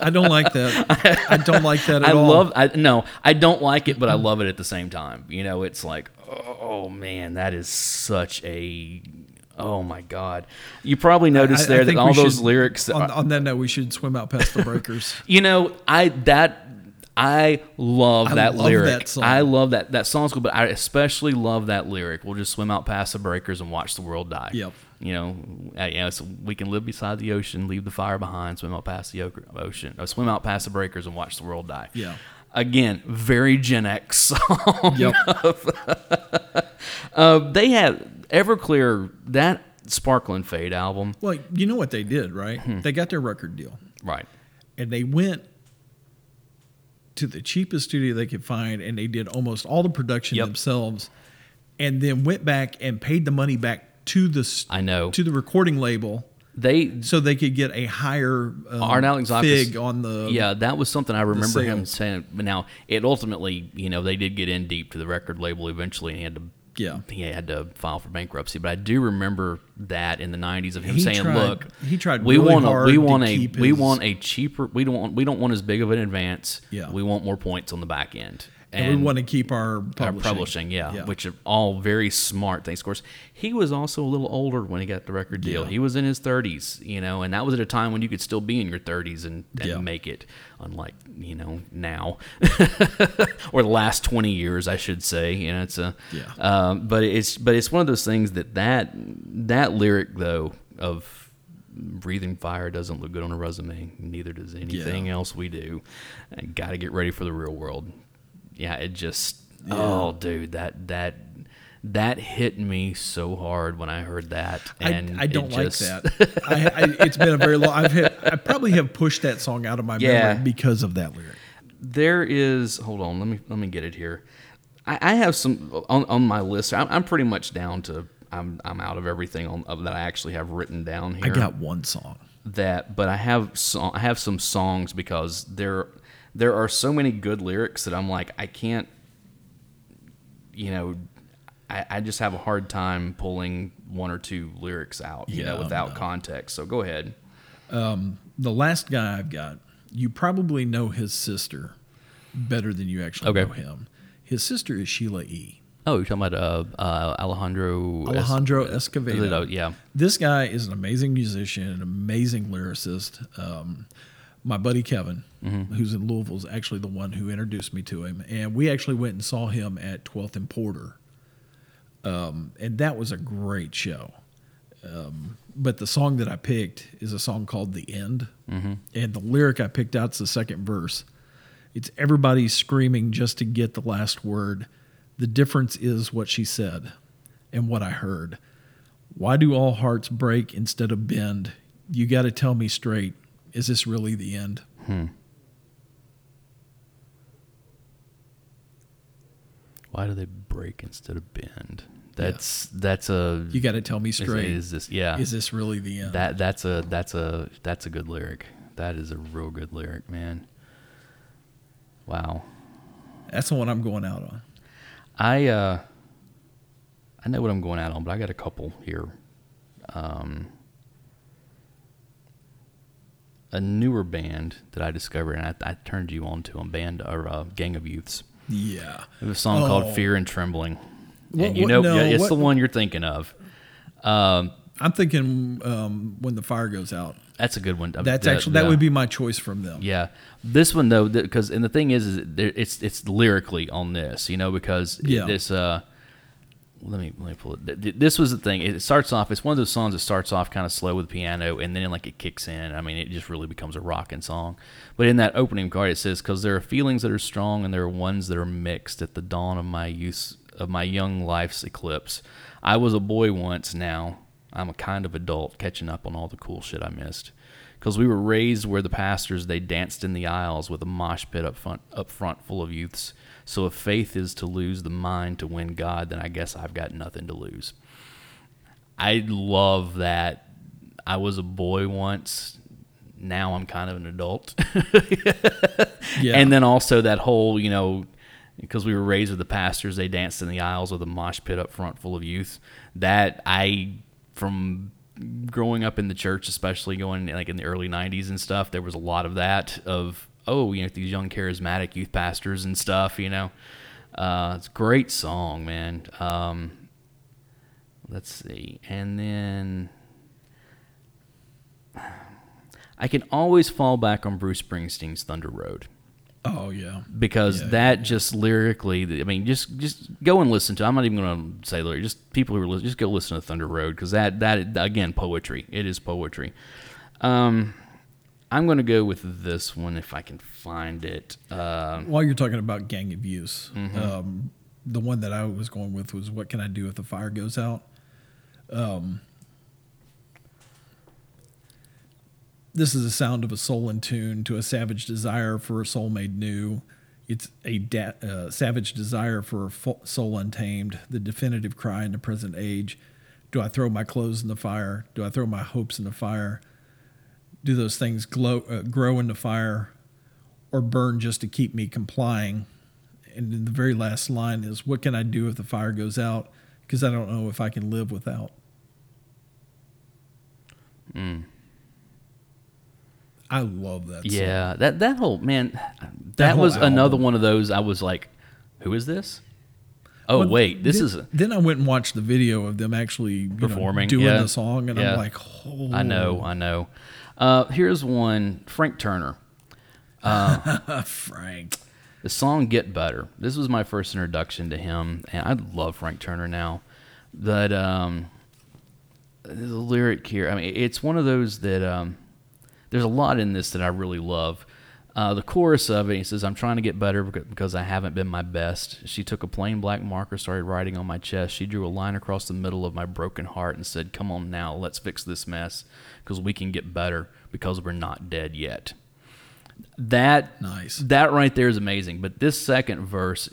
I don't like that. I don't like that at I all. I love, I, no, I don't like it, but I love it at the same time. You know, it's like, oh man, that is such a, oh my God. You probably noticed I, there I that all those should, lyrics. On, are, on that note, we should swim out past the breakers. You know, I, that, I love that I love lyric. That song. I love that that song's cool, but I especially love that lyric. We'll just swim out past the breakers and watch the world die. Yep. You know, you know it's, we can live beside the ocean, leave the fire behind, swim out past the ocean, or swim out past the breakers and watch the world die. Yeah. Again, very Gen X song. Yep. uh, they had Everclear, that Sparkle and Fade album. Well, you know what they did, right? Hmm. They got their record deal. Right. And they went to the cheapest studio they could find, and they did almost all the production yep. themselves, and then went back and paid the money back to the st- I know to the recording label. They so they could get a higher um, Art Alex fig on the yeah. That was something I remember him saying. But now it ultimately, you know, they did get in deep to the record label eventually, and he had to yeah he had to file for bankruptcy. But I do remember that in the nineties of him he saying, tried, "Look, he tried we really want a, hard we want to a keep we his... want a cheaper we don't want, we don't want as big of an advance. Yeah. We want more points on the back end, and, and we want to keep our publishing, our publishing yeah, yeah, which are all very smart things. Of course, he was also a little older when he got the record deal. Yeah. He was in his thirties, you know, and that was at a time when you could still be in your thirties and, and yeah. make it, unlike you know now or the last twenty years, I should say. You know, it's a yeah, um, but it's but it's one of those things that that that lyric though of breathing fire doesn't look good on a resume. Neither does anything yeah. else we do. I got to get ready for the real world. Yeah, it just, yeah. oh, dude, that that that hit me so hard when I heard that. And I, I don't like just... that. I, I, it's been a very long, I've had, I probably have pushed that song out of my yeah. memory because of that lyric. There is, hold on, let me let me get it here. I, I have some on, on my list. I'm, I'm pretty much down to, I'm I'm out of everything on, of, that I actually have written down here. I got one song that, but I have so, I have some songs because there there are so many good lyrics that I'm like I can't, you know, I, I just have a hard time pulling one or two lyrics out, you yeah, know, without no. context. So go ahead. Um, the last guy I've got, you probably know his sister better than you actually okay. know him. His sister is Sheila E. Oh, you're talking about uh, uh, Alejandro... Alejandro es- Escovedo. Yeah. This guy is an amazing musician, an amazing lyricist. Um, my buddy Kevin, mm-hmm. who's in Louisville, is actually the one who introduced me to him. And we actually went and saw him at twelfth and Porter. Um, and that was a great show. Um, but the song that I picked is a song called The End. Mm-hmm. And the lyric I picked out is the second verse. It's everybody screaming just to get the last word. The difference is what she said and what I heard. Why do all hearts break instead of bend? You got to tell me straight. Is this really the end? Hmm. Why do they break instead of bend? That's yeah. that's a. You got to tell me straight. Is, is this yeah? Is this really the end? That that's a that's a that's a good lyric. That is a real good lyric, man. Wow. That's the one I'm going out on. I uh, I know what I'm going out on, but I got a couple here. Um, a newer band that I discovered, and I, I turned you on to a band, or uh, Gang of Youths. Yeah, it was a song oh. called "Fear and Trembling," what, and you what, know no, it's what, the one you're thinking of. Um, I'm thinking um, When the Fire Goes Out. That's a good one. That's the, actually that the, would be my choice from them. Yeah, this one though, because and the thing is, is it's it's lyrically on this, you know, because yeah. this. Uh, let me let me pull it. This was the thing. It starts off. It's one of those songs that starts off kind of slow with the piano, and then like it kicks in. I mean, it just really becomes a rocking song. But in that opening card, it says, "Because there are feelings that are strong, and there are ones that are mixed at the dawn of my youth of my young life's eclipse. I was a boy once now." I'm a kind of adult catching up on all the cool shit I missed. Because we were raised where the pastors, they danced in the aisles with a mosh pit up front, up front full of youths. So if faith is to lose the mind to win God, then I guess I've got nothing to lose. I love that. I was a boy once. Now I'm kind of an adult. yeah. And then also that whole, you know, because we were raised with the pastors, they danced in the aisles with a mosh pit up front full of youth. That I... From growing up in the church, especially going like in the early nineties and stuff, there was a lot of that of, oh, you know, these young charismatic youth pastors and stuff, you know. Uh, it's a great song, man. Um, let's see. And then I can always fall back on Bruce Springsteen's Thunder Road. Oh, yeah. Because yeah, that yeah. just lyrically, I mean, just just go and listen to it. I'm not even going to say lyric. Just people who are listening, just go listen to Thunder Road because that, that, again, poetry. It is poetry. Um, I'm going to go with this one if I can find it. Uh, While you're talking about gang abuse, mm-hmm. um, the one that I was going with was What Can I Do If the Fire Goes Out? Um, This is the sound of a soul in tune to a savage desire for a soul made new. It's a da- uh, savage desire for a fo- soul untamed, the definitive cry in the present age. Do I throw my clothes in the fire? Do I throw my hopes in the fire? Do those things glow, uh, grow in the fire or burn just to keep me complying? And then the very last line is, what can I do if the fire goes out? Because I don't know if I can live without. Mm. I love that song. Yeah, that, that whole, man, that, that whole was album. Another one of those I was like, who is this? Oh, well, wait, this then, is... A, then I went and watched the video of them actually performing, know, doing yeah. the song, and yeah. I'm like, oh. I know, I know. Uh, here's one, Frank Turner. Uh, Frank. The song Get Better. This was my first introduction to him, and I love Frank Turner now. That, um... the lyric here, I mean, it's one of those that um, there's a lot in this that I really love. Uh, the chorus of it, he says, "I'm trying to get better because I haven't been my best. She took a plain black marker, started writing on my chest. She drew a line across the middle of my broken heart and said, come on now, let's fix this mess because we can get better because we're not dead yet." That nice. That right there is amazing. But this second verse,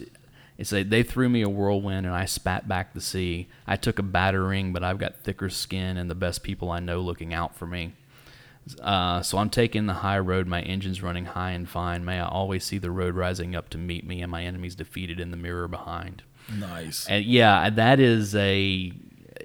it's like, "They threw me a whirlwind and I spat back the sea. I took a battering, but I've got thicker skin and the best people I know looking out for me. Uh, so I'm taking the high road, my engine's running high and fine. May I always see the road rising up to meet me and my enemies defeated in the mirror behind." Nice. And yeah, that is a,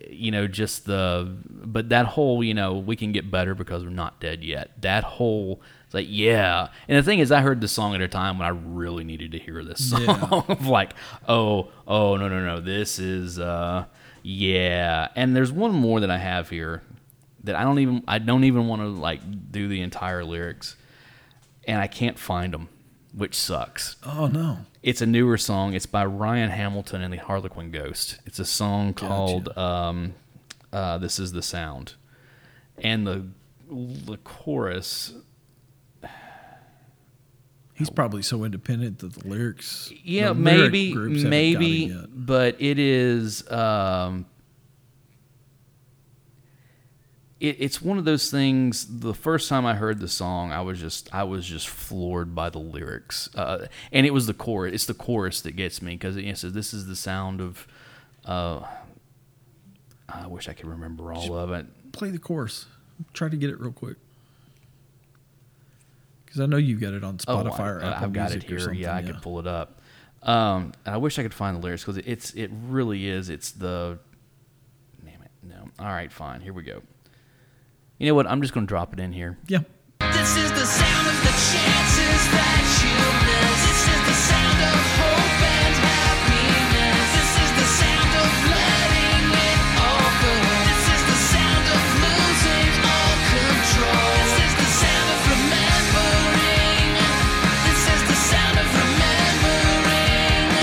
you know, just the, but that whole, you know, we can get better because we're not dead yet. That whole, it's like, yeah. And the thing is, I heard this song at a time when I really needed to hear this song. Yeah. Of like, oh, oh, no, no, no, this is, uh, yeah. And there's one more that I have here that I don't even I don't even want to like do the entire lyrics, and I can't find them, which sucks. Oh no! It's a newer song. It's by Ryan Hamilton and the Harlequin Ghost. It's a song called gotcha. um, uh, "This Is the Sound," and the the chorus. He's probably so independent that the lyrics. Yeah, the maybe, lyric maybe, got it yet. But it is. Um, It's one of those things. The first time I heard the song, I was just I was just floored by the lyrics, uh, and it was the chorus. It's the chorus that gets me because it, you know, says, "This is the sound of." Uh, I wish I could remember all just of it. Play the chorus. Try to get it real quick because I know you got it on Spotify oh, I, or Apple I've got Music it here. Or something. Yeah, I yeah. could pull it up. Um, and I wish I could find the lyrics because it's it really is. It's the. Damn it! No. All right, fine. Here we go. You know what? I'm just going to drop it in here. Yeah. This is the sound of the chances that you miss. This is the sound of hope and happiness. This is the sound of letting it all go. This is the sound of losing all control. This is the sound of remembering. This is the sound of remembering.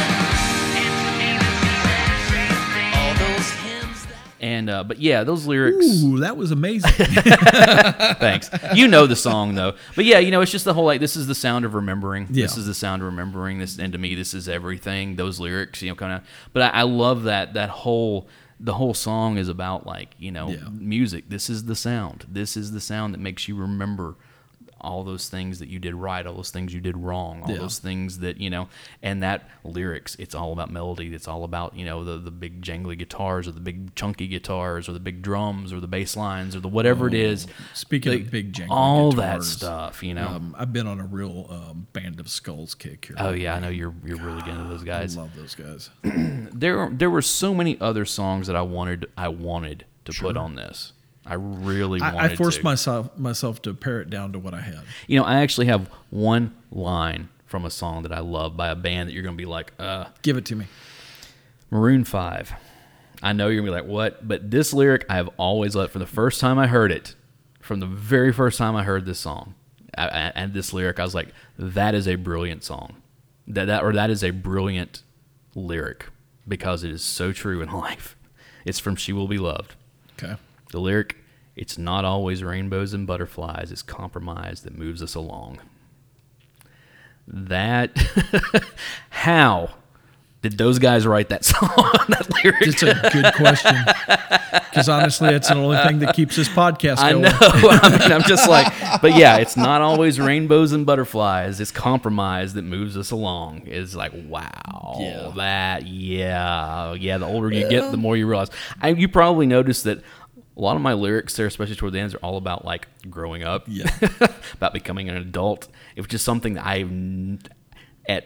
All those hymns that... And, uh, but yeah, those lyrics... Ooh. That was amazing. Thanks. You know the song, though. But yeah, you know, it's just the whole, like, this is the sound of remembering. Yeah. This is the sound of remembering. This, and to me, this is everything. Those lyrics, you know, kind of. But I, I love that that whole, the whole song is about, like, you know, yeah. music. This is the sound. This is the sound that makes you remember all those things that you did right, all those things you did wrong, all yeah. those things that, you know, and that lyrics, it's all about melody. It's all about, you know, the, the big jangly guitars or the big chunky guitars or the big drums or the bass lines or the whatever oh, it is. Speaking the, of big jangly all guitars. All that stuff, you know. Um, I've been on a real um, Band of Skulls kick here. Oh, yeah, I know you're you're God, really getting into those guys. I love those guys. there there were so many other songs that I wanted, I wanted to sure. put on this. I really wanted to. I forced to. myself myself to pare it down to what I had. You know, I actually have one line from a song that I love by a band that you're going to be like, uh. Give it to me. Maroon five. I know you're going to be like, what? But this lyric I have always loved from the first time I heard it, from the very first time I heard this song, I, I, and this lyric, I was like, that is a brilliant song. That, that or that is a brilliant lyric because it is so true in life. It's from She Will Be Loved. Okay. The lyric, "It's not always rainbows and butterflies, it's compromise that moves us along." That, how did those guys write that song, that lyric? It's a good question. Because honestly, it's the only thing that keeps this podcast going. I know. I mean, I'm just like, but yeah, it's not always rainbows and butterflies, it's compromise that moves us along. It's like, wow. Yeah. That, yeah. Yeah, the older you yeah. get, the more you realize. I, you probably noticed that a lot of my lyrics there, especially toward the end, are all about, like, growing up, yeah. about becoming an adult. It was just something that I, at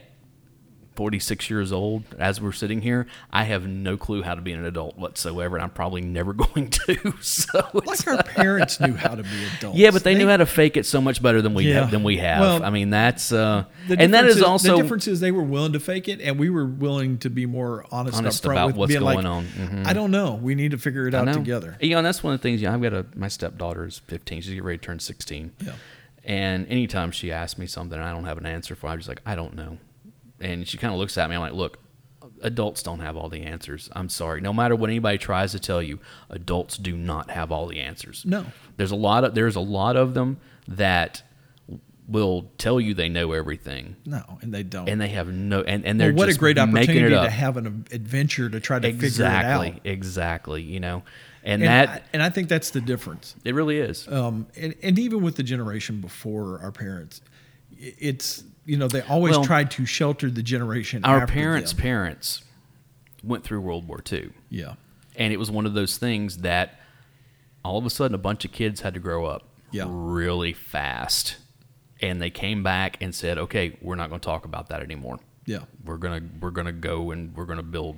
forty-six years old, as we're sitting here, I have no clue how to be an adult whatsoever, and I'm probably never going to. So, like, our parents knew how to be adults. Yeah, but they, they knew how to fake it so much better than we yeah. have, than we have. Well, I mean, that's uh, and that is, is also the difference is they were willing to fake it, and we were willing to be more honest, honest about with what's being going like, on. Mm-hmm. I don't know. We need to figure it out together. You know, and that's one of the things. You know, I've got a my stepdaughter is fifteen. She's getting ready to turn sixteen. Yeah. And anytime she asks me something, and I don't have an answer for. I'm just like, I don't know. And she kind of looks at me. I'm like, look, adults don't have all the answers. I'm sorry. No matter what anybody tries to tell you, adults do not have all the answers. No. There's a lot of there's a lot of them that will tell you they know everything. No, and they don't. And they have no and, and they're well, what just a great opportunity to have an adventure to try to exactly, figure it out. Exactly. Exactly, you know. And, and that I, and I think that's the difference. It really is. Um and, and even with the generation before our parents, it's You know, they always well, tried to shelter the generation after them. Our parents' parents went through World War Two. Yeah. And it was one of those things that all of a sudden a bunch of kids had to grow up yeah. really fast. And they came back and said, okay, we're not going to talk about that anymore. Yeah. We're going to we're going to go and we're going to build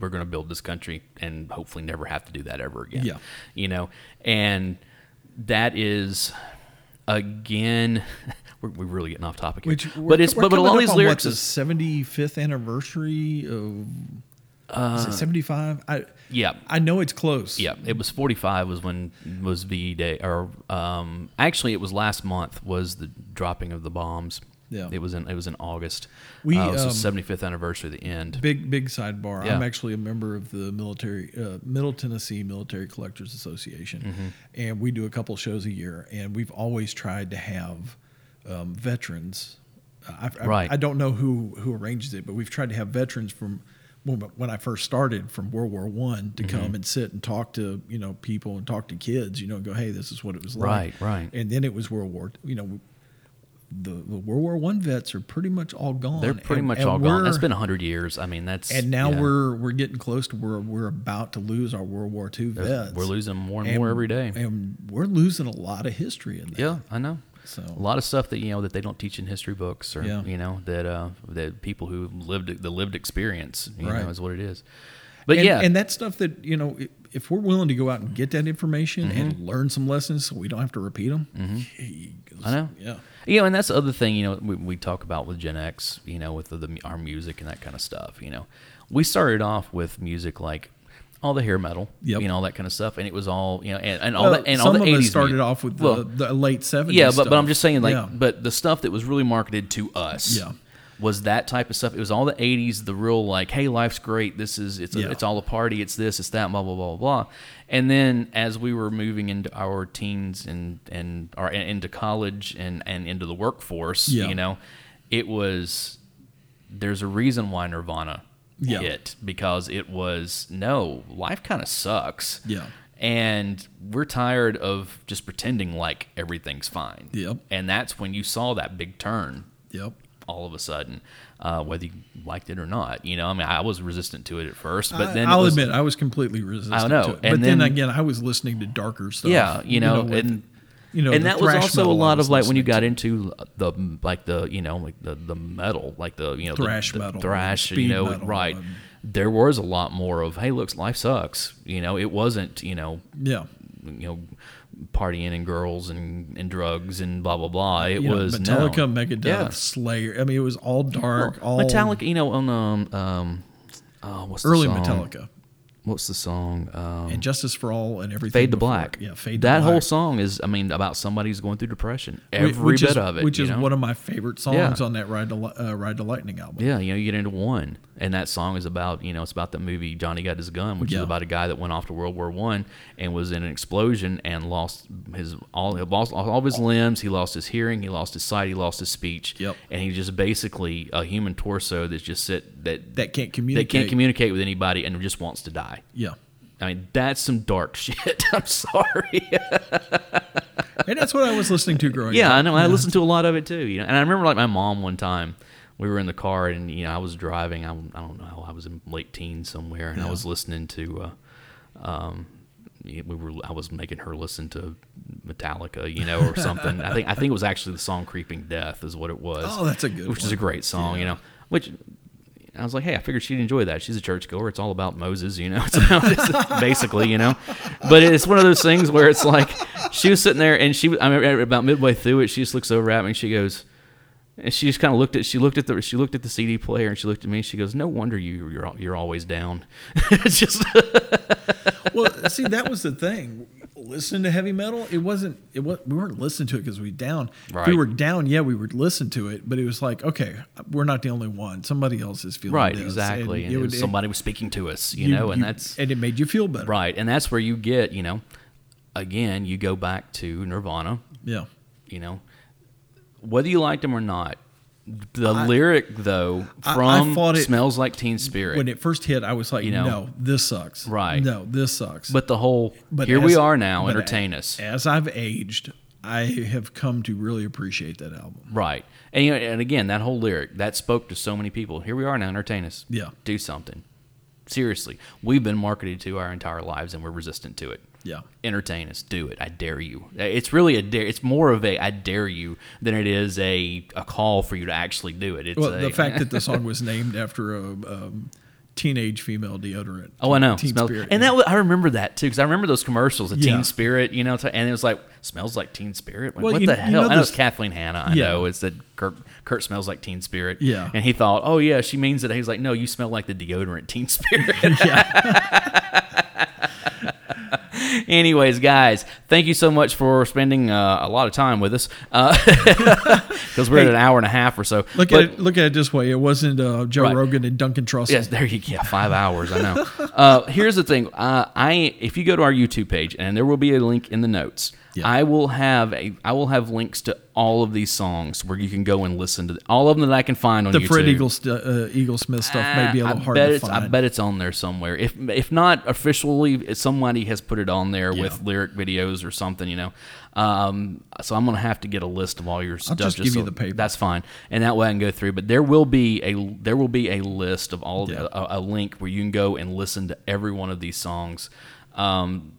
we're going to build this country and hopefully never have to do that ever again. Yeah. You know, and that is again We're, we're really getting off topic here. Which, but it's but, but all these lyrics is seventy-fifth anniversary of uh, is it seventy-five? I yeah, I know it's close. Yeah, it was forty-five was when was the day, or um, actually it was last month was the dropping of the bombs. Yeah, it was in it was in August. We uh, it was um, the seventy-fifth anniversary. The end. Big big sidebar. Yeah. I'm actually a member of the military uh, Middle Tennessee Military Collectors Association, mm-hmm. and we do a couple shows a year, and we've always tried to have. Um, veterans, I, I, right. I don't know who, who arranged it, but we've tried to have veterans from when, when I first started from World War One to mm-hmm. come and sit and talk to you know people and talk to kids, you know, and go, hey, this is what it was like, right, right. And then it was World War, you know, the, the World War One vets are pretty much all gone. They're pretty and, much and all gone. That's been a hundred years. I mean, that's and now yeah. we're we're getting close to where we're about to lose our World War Two vets. There's, we're losing more and, and more every day, and we're losing a lot of history in that. Yeah, I know. So. A lot of stuff that you know that they don't teach in history books, or yeah. you know that uh, that people who lived the lived experience, you right. know, is what it is. But and, yeah, and that stuff that you know, if we're willing to go out and get that information mm-hmm. and learn some lessons, so we don't have to repeat them. Mm-hmm. I know. Yeah, you know, and that's the other thing. You know, we, we talk about with Gen X, you know, with the, the our music and that kind of stuff. You know, we started off with music like. All the hair metal, yep. you know, all that kind of stuff, and it was all you know, and, and all well, that, and all the eighties. Some of it started music. Off with the, well, the late seventies. Yeah, but stuff. But I'm just saying, like, yeah. but the stuff that was really marketed to us, yeah. was that type of stuff. It was all the eighties, the real like, hey, life's great. This is it's a, yeah. it's all a party. It's this, it's that, blah blah blah blah. And then as we were moving into our teens and and or into college and and into the workforce, yeah. you know, it was there's a reason why Nirvana. Yeah. Hit because it was no life kind of sucks. Yeah, and we're tired of just pretending like everything's fine. Yep, and that's when you saw that big turn. Yep, all of a sudden, uh, whether you liked it or not, you know, I mean, I was resistant to it at first, but I, then I'll was, admit I was completely resistant. I know, to it. But and then, then again, I was listening to darker stuff. Yeah, you know, you know and. With, You know, and that was also a lot of like when you got into the like the you know like the, the metal like the you know thrash the, the metal thrash you know metal, right um, there was a lot more of hey looks life sucks you know it wasn't you know yeah you know partying and girls and, and drugs and blah blah blah it you was know, Metallica no. Megadeth yeah. Slayer I mean it was all dark well, all Metallica you know on um um oh, what's early the song? Metallica. What's the song? Um, and Justice for All and everything. Fade to Black. Yeah, Fade to Black. That whole song is, I mean, about somebody who's going through depression. Every bit of it. Which is one of my favorite songs on that Ride to, uh, Ride to Lightning album. Yeah, you know, you get into one. And that song is about, you know, it's about the movie Johnny Got His Gun, which is about a guy that went off to World War One and was in an explosion and lost his all, lost all of his limbs. He lost his hearing. He lost his sight. He lost his speech. Yep. And he's just basically a human torso that's just sit, that, that can't communicate. That can't communicate with anybody and just wants to die. Yeah, I mean that's some dark shit. I'm sorry, and that's what I was listening to growing yeah, up. Yeah, I know. I listened to a lot of it too. You know, and I remember like my mom one time we were in the car and you know I was driving. I, I don't know. I was in late teens somewhere, and yeah. I was listening to. Uh, um, we were. I was making her listen to Metallica, you know, or something. I think. I think it was actually the song "Creeping Death" is what it was. Oh, that's a good. Which one. Is a great song, yeah. you know. Which. I was like, hey, I figured she'd enjoy that. She's a churchgoer. It's all about Moses, you know. It's about this, basically, you know. But it's one of those things where it's like she was sitting there, and she, I remember about midway through it, she just looks over at me, and she goes, and she just kind of looked at, she looked at the, she looked at the C D player, and she looked at me, and she goes, no wonder you, you're, you're always down. It's just, well, see, that was the thing. listen to heavy metal. It wasn't. It was, we weren't listening to it because we were down. Right. If we were down. Yeah, we would listen to it, but it was like, okay, we're not the only one. Somebody else is feeling right. This. Exactly. And, and it would, somebody it, was speaking to us, you, you know, and you, that's and it made you feel better. Right, and that's where you get, you know, again, you go back to Nirvana. Yeah. You know, whether you liked them or not. The I, lyric, though, from I, I it, Smells Like Teen Spirit. When it first hit, I was like, you know, no, this sucks. Right. No, this sucks. But the whole, but here as, we are now, entertain as, us. As I've aged, I have come to really appreciate that album. Right. And, you know, and again, that whole lyric, that spoke to so many people. Here we are now, entertain us. Yeah. Do something. Seriously. We've been marketed to our entire lives, and we're resistant to it. Yeah. Entertain us. Do it. I dare you. It's really a dare. It's more of a I dare you than it is a, a call for you to actually do it. It's well, a, the fact that the song was named after a um, teenage female deodorant. Oh, I know. Teen smells, Spirit. And yeah. that I remember that, too, because I remember those commercials, the yeah. Teen Spirit, you know, and it was like, smells like Teen Spirit? Like, well, what you, the hell? You know, I know this, it's Kathleen Hanna. I yeah. know. It said Kurt, Kurt smells like Teen Spirit. Yeah. And he thought, oh, yeah, she means it. He's like, no, you smell like the deodorant Teen Spirit. Yeah. Anyways, guys, thank you so much for spending uh, a lot of time with us because uh, we're hey, at an hour and a half or so. Look but, at it, look at it this way: it wasn't uh, Joe right. Rogan and Duncan Trussell. Yes, there you go. Five hours, I know. Uh, here's the thing: uh, I if you go to our YouTube page, and there will be a link in the notes. Yeah. I will have a I will have links to all of these songs where you can go and listen to the, all of them that I can find on the YouTube. The Fred Eagles, uh, Eaglesmith stuff uh, may be a little I hard to find. I bet it's on there somewhere. If if not officially, somebody has put it on there yeah. with lyric videos or something, you know. Um, so I'm going to have to get a list of all your stuff. I'll just give just so you the paper. That's fine, and that way I can go through. But there will be a there will be a list of all yeah. a, a link where you can go and listen to every one of these songs. Um,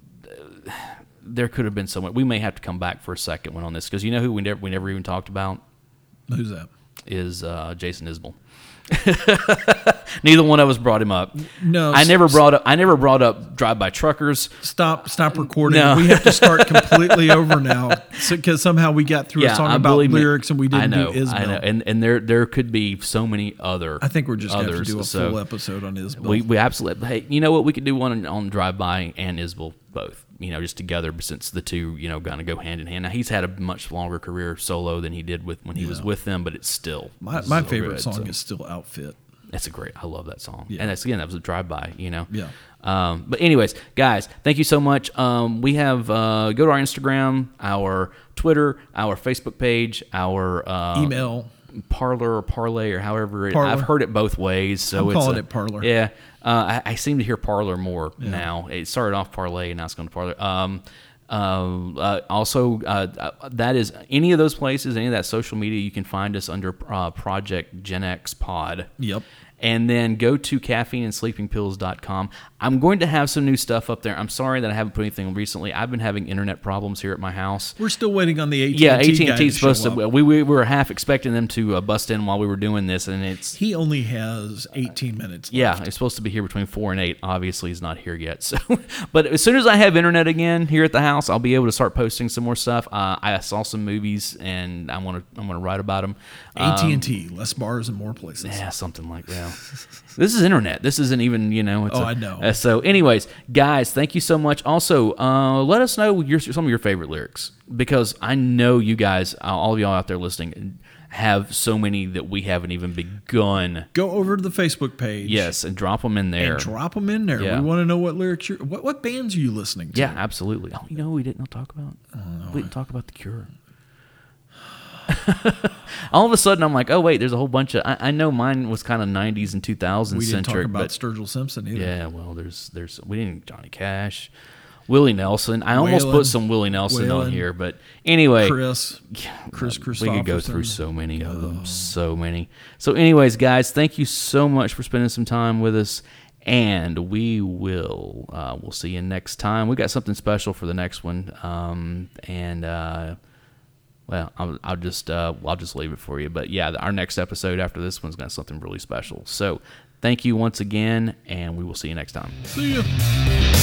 There could have been someone. We may have to come back for a second one on this because you know who we never we never even talked about. Who's that? Is uh, Jason Isbell. Neither one of us brought him up. No, I never brought up. I never brought up Drive By Truckers. Stop! Stop recording. No. We have to start completely over now because so, somehow we got through yeah, a song I about lyrics me. and we didn't I know, do Isbell. I know, and and there there could be so many other. I think we're just going to do a so full episode on Isbell. We we absolutely. Hey, you know what? We could do one on, on Drive By and Isbell both. You know, just together since the two, you know, kind of go hand in hand. Now, he's had a much longer career solo than he did with when he yeah. was with them, but it's still my it's my still favorite good, song so. is still "Outfit." That's a great. I love that song, yeah. and that's again that was a drive by, you know. Yeah. Um, but anyways, guys, thank you so much. Um, we have uh, go to our Instagram, our Twitter, our Facebook page, our uh, email. Parlor or parlay or however it, I've heard it both ways. So I'm it's calling a, it parlor. Yeah, uh, I, I seem to hear parlor more yeah. now. It started off parlay and now it's going to parlor. Um, uh, uh, also, uh, that is any of those places, any of that social media, you can find us under uh, Project Gen X Pod. Yep. And then go to caffeine and sleeping pills dot com. I'm going to have some new stuff up there. I'm sorry that I haven't put anything recently. I've been having internet problems here at my house. We're still waiting on the A T and T guy to show up. Yeah, A T and T's supposed to. We, we were half expecting them to uh, bust in while we were doing this, and it's he only has eighteen minutes left. Yeah, he's supposed to be here between four and eight. Obviously, he's not here yet. So, but as soon as I have internet again here at the house, I'll be able to start posting some more stuff. Uh, I saw some movies, and I want to. I'm going to write about them. Um, A T and T, less bars and more places. Yeah, something like that. This is internet. This isn't even, you know. It's oh, a, I know. Uh, so anyways, guys, thank you so much. Also, uh, let us know your, some of your favorite lyrics because I know you guys, all of y'all out there listening, have so many that we haven't even begun. Go over to the Facebook page. Yes, and drop them in there. And drop them in there. Yeah. We want to know what lyrics you're, what, what bands are you listening to? Yeah, absolutely. Oh, you know what we didn't talk about? We didn't talk about The Cure. All of a sudden, I'm like, oh, wait, there's a whole bunch of... I, I know mine was kind of nineties and two thousands we didn't centric, talk about Sturgill Simpson either. Yeah, well, there's... there's we didn't... Johnny Cash, Willie Nelson. I Waylon, almost put some Willie Nelson Waylon, on here, but anyway... Chris. Chris Christopherson. We could go through so many of them. So many. So anyways, guys, thank you so much for spending some time with us, and we will... Uh, we'll see you next time. We got something special for the next one, um, and... Uh, Well, I'll, I'll just uh, I'll just leave it for you. But yeah, our next episode after this one's got something really special. So thank you once again, and we will see you next time. See ya.